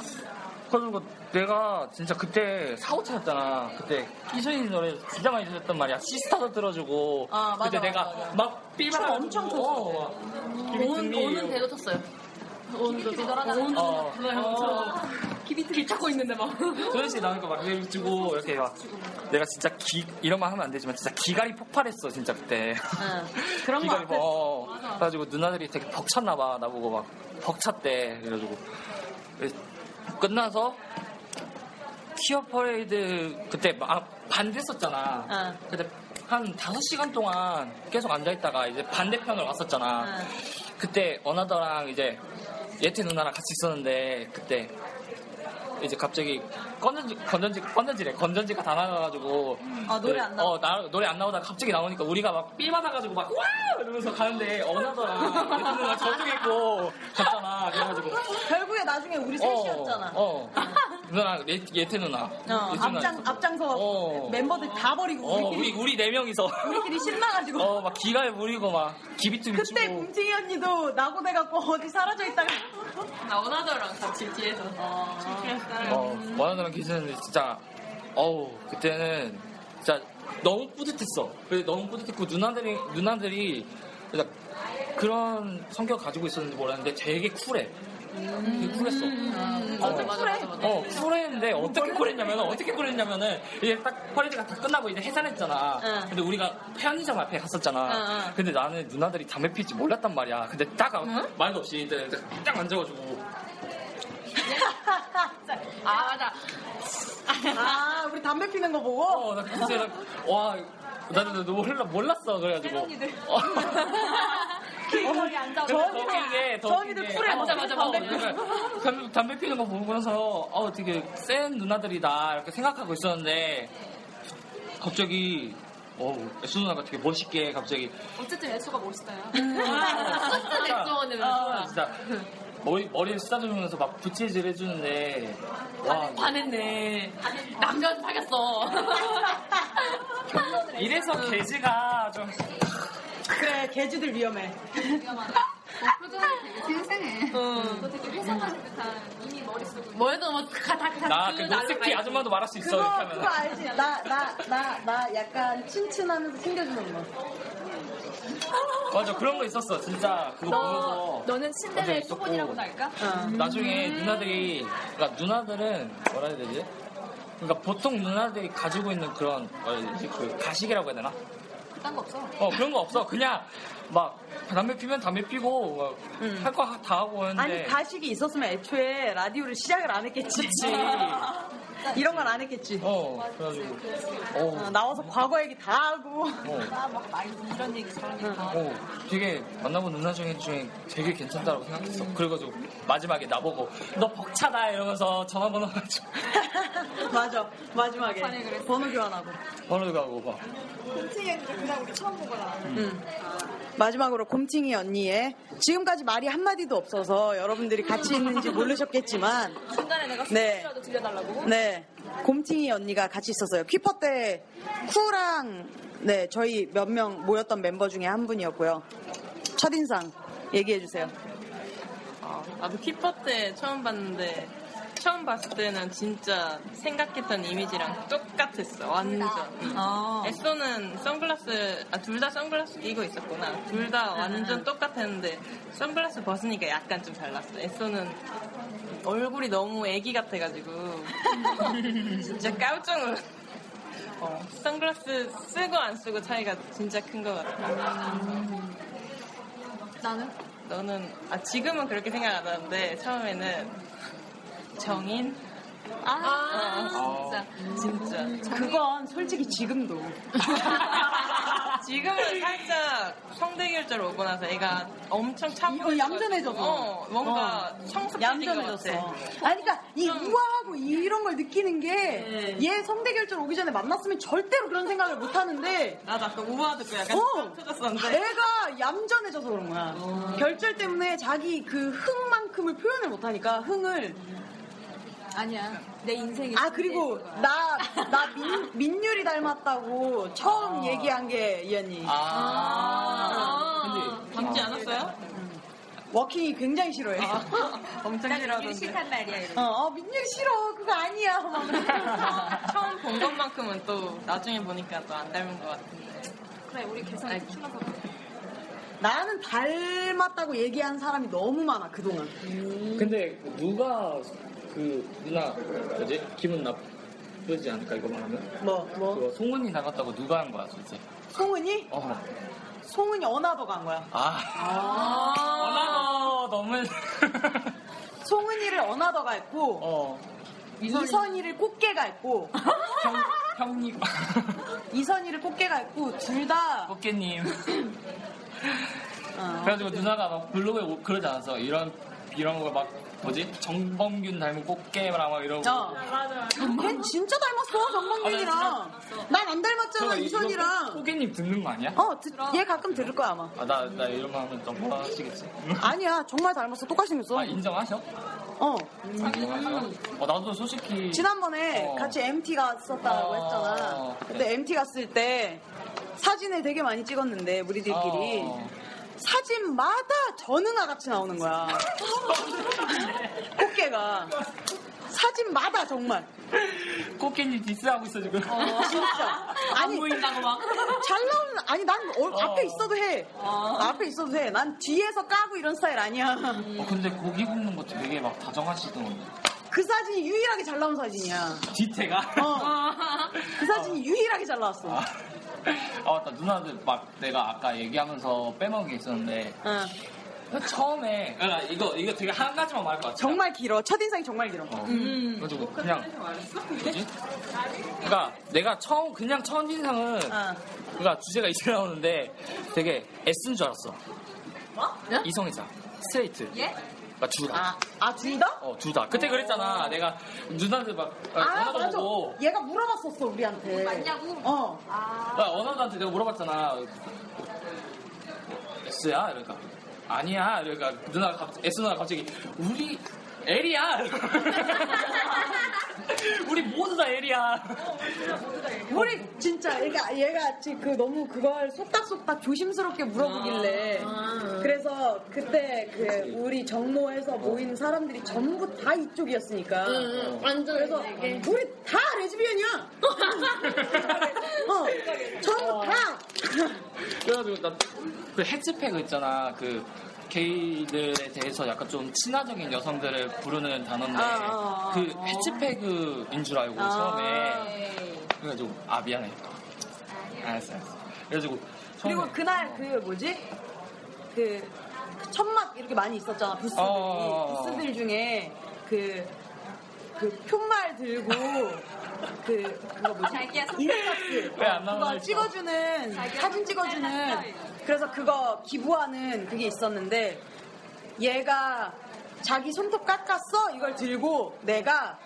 그래가지고 내가 진짜 그때 사오차였잖아. 그때 희선이 노래 진짜 많이 들었단 말이야. 시스타도 들어주고. 아, 맞아, 그때 맞아, 내가 맞아. 막 삐발 엄청 쳤어. 오는 대로 쳤어요. 오는 대로 쳤어. 길 찾고 있는데 막 도대체 나니까 막 이렇게 주고 이렇게 막 내가 진짜 기 이런 말 하면 안 되지만 진짜 기갈이 폭발했어 진짜 그때. 응. 그런 거 어. 그래가지고 누나들이 되게 벅찼나 봐. 나보고 막 벅찼대. 그래가지고 끝나서 퀴어 퍼레이드 그때 아, 반대했었잖아. 응. 그때 한 다섯 시간 동안 계속 앉아있다가 이제 반대편을 왔었잖아. 응. 그때 어나더랑 이제 예태 누나랑 같이 있었는데 그때 이제 갑자기 건전지 건전지 건전지래 건전지가 다 나가가지고 아 노래 안 나어 노래 안 나오다가 갑자기 나오니까 우리가 막 삘 받아가지고 막 와 이러면서 가는데 어나더랑 저쪽에 있고 갔잖아. 그래가지고 결국에 나중에 우리 셋이었잖아. 어, 어. 누나 예, 예태 누나 어, 예태 앞장 앞장서 어. 멤버들 다 버리고 어, 우리 우리 네 명이서 우리끼리 신나가지고 어 막 기가에 물리고 막 기비투비 치고 그때 곰팅이 언니도 낙오돼 갖고 어디 사라져 있다가 나 어나더랑 같이 뒤에서 어. 어, 원하더랑 계시는데 진짜 어우 그때는 진짜 너무 뿌듯했어. 그래 너무 뿌듯했고 누나들이 누나들이 그런 성격 가지고 있었는지 모르는데 되게 쿨해. 되게 쿨했어. 음, 어, 맞아, 맞아, 맞아, 맞아. 어, 쿨했는데 어떻게 쿨했냐면 어떻게 쿨했냐면은 이제 딱 퍼레이드가 다 끝나고 이제 해산했잖아. 응. 근데 우리가 편의점 앞에 갔었잖아. 응. 근데 나는 누나들이 담배 피지 몰랐단 말이야. 근데 딱 응? 말도 없이 이제 딱 앉아가지고. 아 맞아. 아 우리 담배 피는 거 보고. 어, 나 그때 와 나도 몰라 몰랐어 그래가지고. 어. 거기 앉아. 저기에 저기들 풀에 앉자마자 담배 담배 피는 거 보고서 어 되게 센 누나들이다 이렇게 생각하고 있었는데 갑자기. 어, 애수 누나가 되게 멋있게 갑자기. 어쨌든 애수가 멋있어요. 어쨌든 애수는 아, 진짜 머리 머리를 쓰다듬으면서 막 부채질 해주는데. 와. 반했네. 남자는 사겼어. 이래서 개지가 좀. 그래 개지들 위험해. 위험하다. 어, 표정이 되게 생생해. 응. 너 되게 회상하는 듯한 이미 머릿속으로. 뭐해도 뭐 다 다 다. 나 그 녹색티 아줌마도 말할 수 있어. 그거, 그거 알지? 나 나 나 나 약간 친친하면서 챙겨주는 거. 맞아 그런 거 있었어 진짜 그거 너, 보면서. 너는 신데렐 수본이라고나 할까? 어. 나중에 음~ 누나들이 그러니까 누나들은 뭐라 해야 되지? 그러니까 보통 누나들이 가지고 있는 그런 뭐라 해야 되지? 그 가식이라고 해야 되나? 그딴 거 없어. 어 그런 거 없어 그냥. 막 담배 피면 담배 피고 음. 할 거 다 하고 하는데 아니 가식이 있었으면 애초에 라디오를 시작을 안 했겠지. 그치. 이런 건 안 했겠지. 어, 그래가지고 어. 어, 나와서 과거 얘기 다 하고 어. 나 막 많이 이런 얘기 저런 얘기 다 하고 되게 만나본 누나 중에 중에 되게 괜찮다라고 생각했어. 음. 그래가지고 마지막에 나보고 너 벅차다 이러면서 전화번호 가지고 맞아 마지막에 번호 교환하고 번호 교환하고 막 곰팅이 그냥 우리 처음 보거나 음. 마지막으로 곰팅이 언니의 지금까지 말이 한마디도 없어서 여러분들이 같이 있는지 모르셨겠지만 중간에 내가 소리라도 들려달라고? 네. 곰팅이 언니가 같이 있었어요. 퀴퍼 때 쿠랑 네, 저희 몇 명 모였던 멤버 중에 한 분이었고요. 첫인상 얘기해주세요. 아, 나도 퀴퍼 때 처음 봤는데 처음 봤을 때는 진짜 생각했던 이미지랑 똑같았어. 완전. 아. 에쏘는 선글라스, 아, 둘 다 선글라스 끼고 있었구나. 둘 다 완전 똑같았는데 선글라스 벗으니까 약간 좀 달랐어. 에쏘는 얼굴이 너무 애기 같아가지고 진짜 깜짝 놀랐어. 어, 선글라스 쓰고 안 쓰고 차이가 진짜 큰 것 같아. 음. 나는? 너는, 아, 지금은 그렇게 생각 안 하는데 처음에는 정인? 아, 아, 진짜. 진짜. 음, 그건 솔직히 지금도. 지금은 살짝 성대결절 오고 나서 애가 엄청 참고. 이거 얌전해졌어. 어, 뭔가 어. 성숙해진 것 같아. 아니, 그러니까 이 우아하고 이런 걸 느끼는 게 얘 성대결절 오기 전에 만났으면 절대로 그런 생각을 못 하는데. 나도 아까 우아하고 약간 어, 터졌었는데. 애가 얌전해져서 그런 거야. 어. 결절 때문에 자기 그 흥만큼을 표현을 못 하니까 흥을. 아니야. 내 인생에. 아, 그리고, 나, 나 민, 민율이 닮았다고 처음 아. 얘기한 게 이 언니. 아. 아. 근데, 닮지 않았어요? 응. 워킹이 굉장히 싫어해. 아. 엄청 싫어하던데. 민율이 싫단 말이야, 이러고. 어, 어, 민율이 싫어. 그거 아니야. 아, 처음 본 것만큼은 또 나중에 보니까 또 안 닮은 것 같은데. 그래, 우리 개선을 추가서 나는 닮았다고 얘기한 사람이 너무 많아, 그동안. 음. 근데, 누가. 그 누나 뭐지? 기분 나쁘지 않을까 이거만 하면? 뭐? 뭐? 그거 송은이 나갔다고 누가 한 거야 도대체? 송은이? 어. 송은이 어나더가 한 거야. 아. 아~ 어나더 너무. 송은이를 어나더가 했고, 어. 이선이를 꽃게가 했고. 형, 형님. 이선이를 꽃게가 했고 둘 다. 꽃게님. 어, 그래가지고 어쨌든. 누나가 막 블로그에 그러지 않았어. 이런 이런 거 막. 뭐지? 정범균 닮은 꽃게랑 막 이러고. 어. 맞아. 걘 진짜 닮았어, 정범균이랑. 난 안 닮았잖아, 이선이랑. 꽃게님 듣는 거 아니야? 어, 드, 얘 가끔 들을 거야, 아마. 아, 나, 나 이런 거 하면 좀 화나시겠지? 아니야, 정말 닮았어. 똑같이 생겼어. 아, 인정하셔? 어. 음. 어, 나도 솔직히. 지난번에 어. 같이 엠티 갔었다고 어. 했잖아. 어. 그때 그래. 엠티 갔을 때 사진을 되게 많이 찍었는데, 우리들끼리. 어. 사진마다 전응아 같이 나오는 거야. 꽃게가. 사진마다 정말. 꽃게님 디스하고 있어, 지금. 어, 진짜. 아니, 안 보인다고 막. 잘 나오는, 아니, 난 어, 어. 앞에 있어도 해. 어. 앞에 있어도 해. 난 뒤에서 까고 이런 스타일 아니야. 음. 어, 근데 고기 굽는 거 되게 막 다정하시던데. 그 사진이 유일하게 잘 나온 사진이야. 뒤태가? 어. 그 사진이 어. 유일하게 잘 나왔어. 아. 아 맞다 누나들 막 내가 아까 얘기하면서 빼먹은 게 있었는데 어. 처음에 그러니까 이거 이거 되게 한 가지만 말할 것 같아. 정말 길어. 첫인상이 정말 길어. 어. 음. 그래가지고 그냥 뭐지? 그러니까 내가 처음 그냥 첫인상은 어. 그러니까 주제가 이제 나오는데 되게 애쓴 줄 알았어. 뭐? 네? 이성애자. 스트레이트. 예? 막 둘 다. 아, 둘 다? 어, 둘 다. 그때 그랬잖아. 내가 누나한테 막 언어도 아, 보고. 얘가 물어봤었어, 우리한테. 맞냐고? 어. 아. 언어도한테 내가 물어봤잖아. S야? 이러니까. 아니야. 그러니까 누나 갑자기, S 누나 갑자기 우리 L이야. 우리 모두 다 L이야. 우리 진짜 얘가 얘가 지금 그 너무 그걸 속닥속닥 조심스럽게 물어보길래 아~ 그래서 그때 그 우리 정모에서 모인 사람들이 전부 다 이쪽이었으니까 응, 완전 그래서 되게. 우리 다 레즈비언이야. 어, 전부 다. 그래가지고 나 그 헤즈팩 있잖아 그. 게이들에 대해서 약간 좀 친화적인 여성들을 부르는 단어인데 아, 그 해치패그인 줄 알고 아, 처음에 그래가지고 아 미안해 알았어 알았어 그래가지고 그리고 그날 그 뭐지 그 천막 이렇게 많이 있었잖아 부스들이 어, 부스들 중에 그, 그 표말 들고 그 그거 뭐지 인생박스 그거 찍어주는 사진 찍어주는 그래서 그거 기부하는 그게 있었는데 얘가 자기 손톱 깎았어? 이걸 들고 내가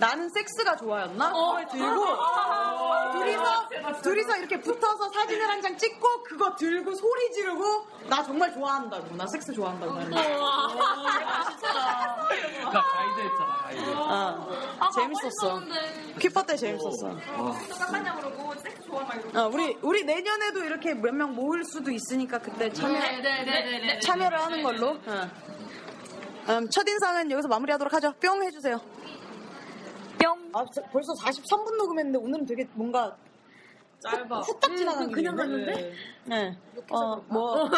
나는 섹스가 좋아였나? 그걸 들고 둘이서 둘이서 이렇게 붙어서 사진을 한 장 찍고 그거 들고 소리 지르고 나 정말 좋아한다고 나 섹스 좋아한다고 맛있다 나 가이드 했잖아 가이드 아, 재밌었어 퀴퍼 때 재밌었어 깎았냐고 그러고 섹스 좋아한다고 우리 우리 내년에도 이렇게 몇 명 모을 수도 있으니까 그때 참여, 참여를 하는 걸로 어. 음, 첫인상은 여기서 마무리하도록 하죠 뿅 해주세요 뿅. 아, 벌써 사십삼 분 녹음했는데 오늘은 되게 뭔가 짧아. 후딱 지나간 음, 그냥 갔는데? 네. 어, 뭐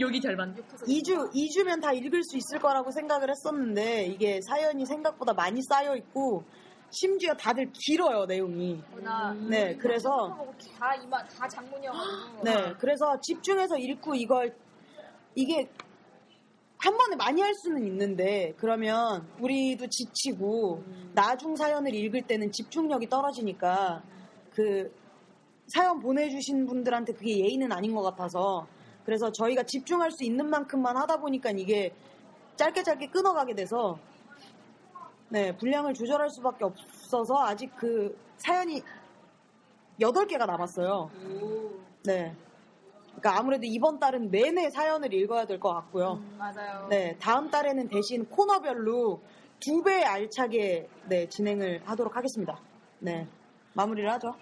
여기 절반. 이 주 이 주면 다 읽을 수 있을 거라고 생각을 했었는데 이게 사연이 생각보다 많이 쌓여 있고 심지어 다들 길어요 내용이. 음. 네. 그래서 다 이만 다 장문이어가지고. 네. 그래서 집중해서 읽고 이걸 이게 한 번에 많이 할 수는 있는데 그러면 우리도 지치고 음. 나중 사연을 읽을 때는 집중력이 떨어지니까 그 사연 보내주신 분들한테 그게 예의는 아닌 것 같아서 그래서 저희가 집중할 수 있는 만큼만 하다 보니까 이게 짧게 짧게 끊어가게 돼서 네 분량을 조절할 수밖에 없어서 아직 그 사연이 여덟 개가 남았어요. 네. 그러니까 아무래도 이번 달은 내내 사연을 읽어야 될 것 같고요. 음, 맞아요. 네, 다음 달에는 대신 코너별로 두 배 알차게 네, 진행을 하도록 하겠습니다. 네, 마무리를 하죠.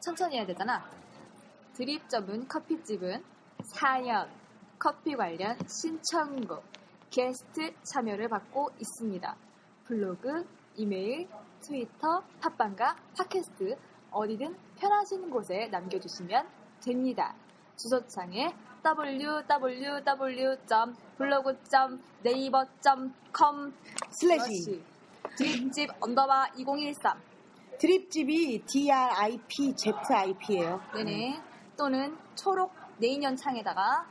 천천히 해야 되잖아. 드립 전문 커피집은 사연, 커피 관련 신청곡, 게스트 참여를 받고 있습니다. 블로그, 이메일, 트위터, 팟빵과 팟캐스트 어디든 편하신 곳에 남겨주시면 됩니다. 주소창에 더블유 더블유 더블유 점 블로그 점 네이버 점 컴 슬래시 드립집 언더바 이공일삼 드립집이 디 알 아이 피 지 아이 피예요. 네네. 또는 초록 네이년 창에다가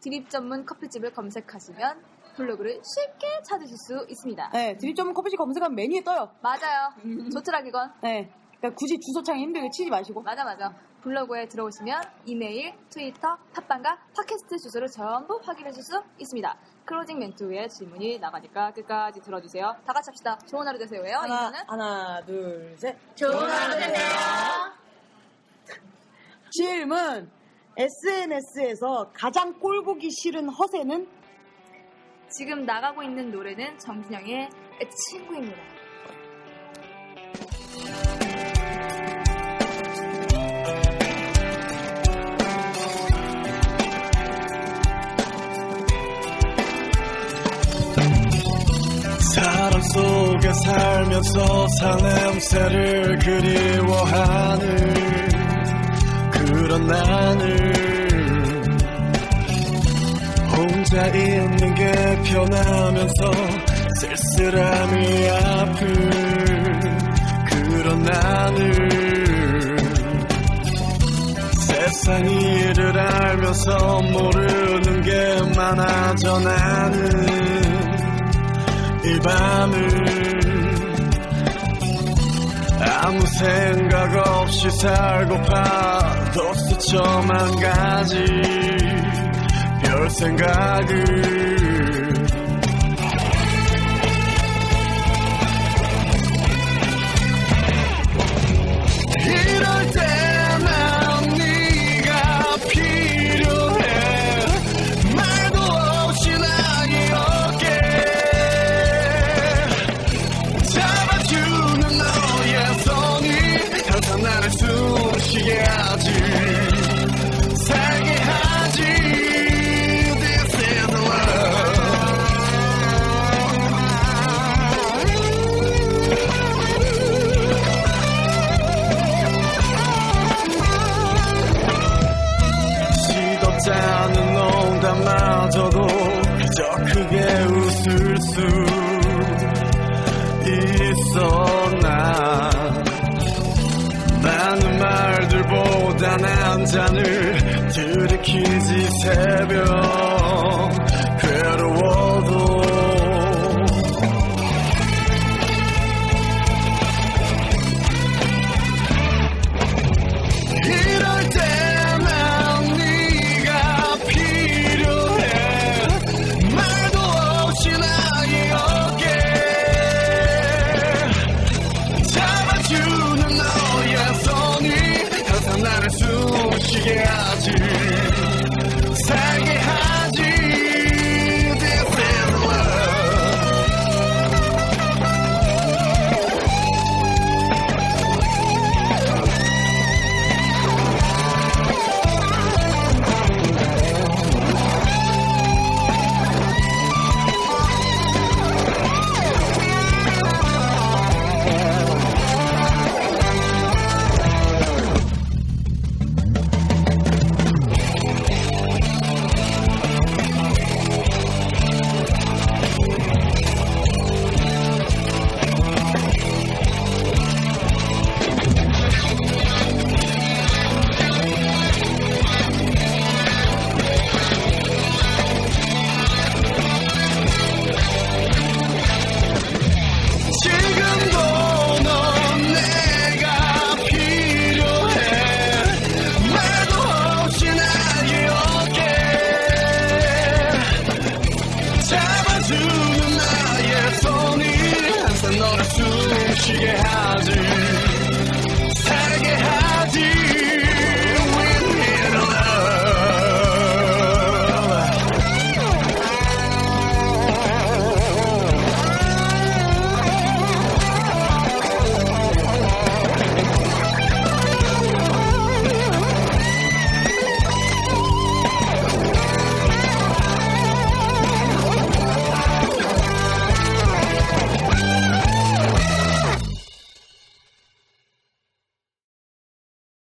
드립 전문 커피집을 검색하시면 블로그를 쉽게 찾으실 수 있습니다. 네, 드립 전문 커피집 검색하면 메뉴에 떠요. 맞아요. 좋더라 그건. 네. 그러니까 굳이 주소창에 힘들게 치지 마시고 맞아 맞아 블로그에 들어오시면 이메일, 트위터, 팟빵과 팟캐스트 주소를 전부 확인하실 수 있습니다. 클로징 멘트 후에 질문이 나가니까 끝까지 들어주세요. 다 같이 합시다. 좋은 하루 되세요. 하나, 인사는? 하나, 둘, 셋 좋은 하루 되세요. 질문 에스엔에스에서 가장 꼴보기 싫은 허세는? 지금 나가고 있는 노래는 정진영의 친구입니다. 사람 속에 살면서 사냄새를 그리워하는 그런 나는 혼자 있는 게 편하면서 쓸쓸함이 아픈 그런 나는 세상 일을 알면서 모르는 게 많아져 나는 이 밤을 아무 생각 없이 살고파 더 스쳐만 가지 별 생각을 이럴 때 있었나 많은 말들보다 한 잔을 들이키지 새벽 괴로워도 이럴 때 Yeah, I do.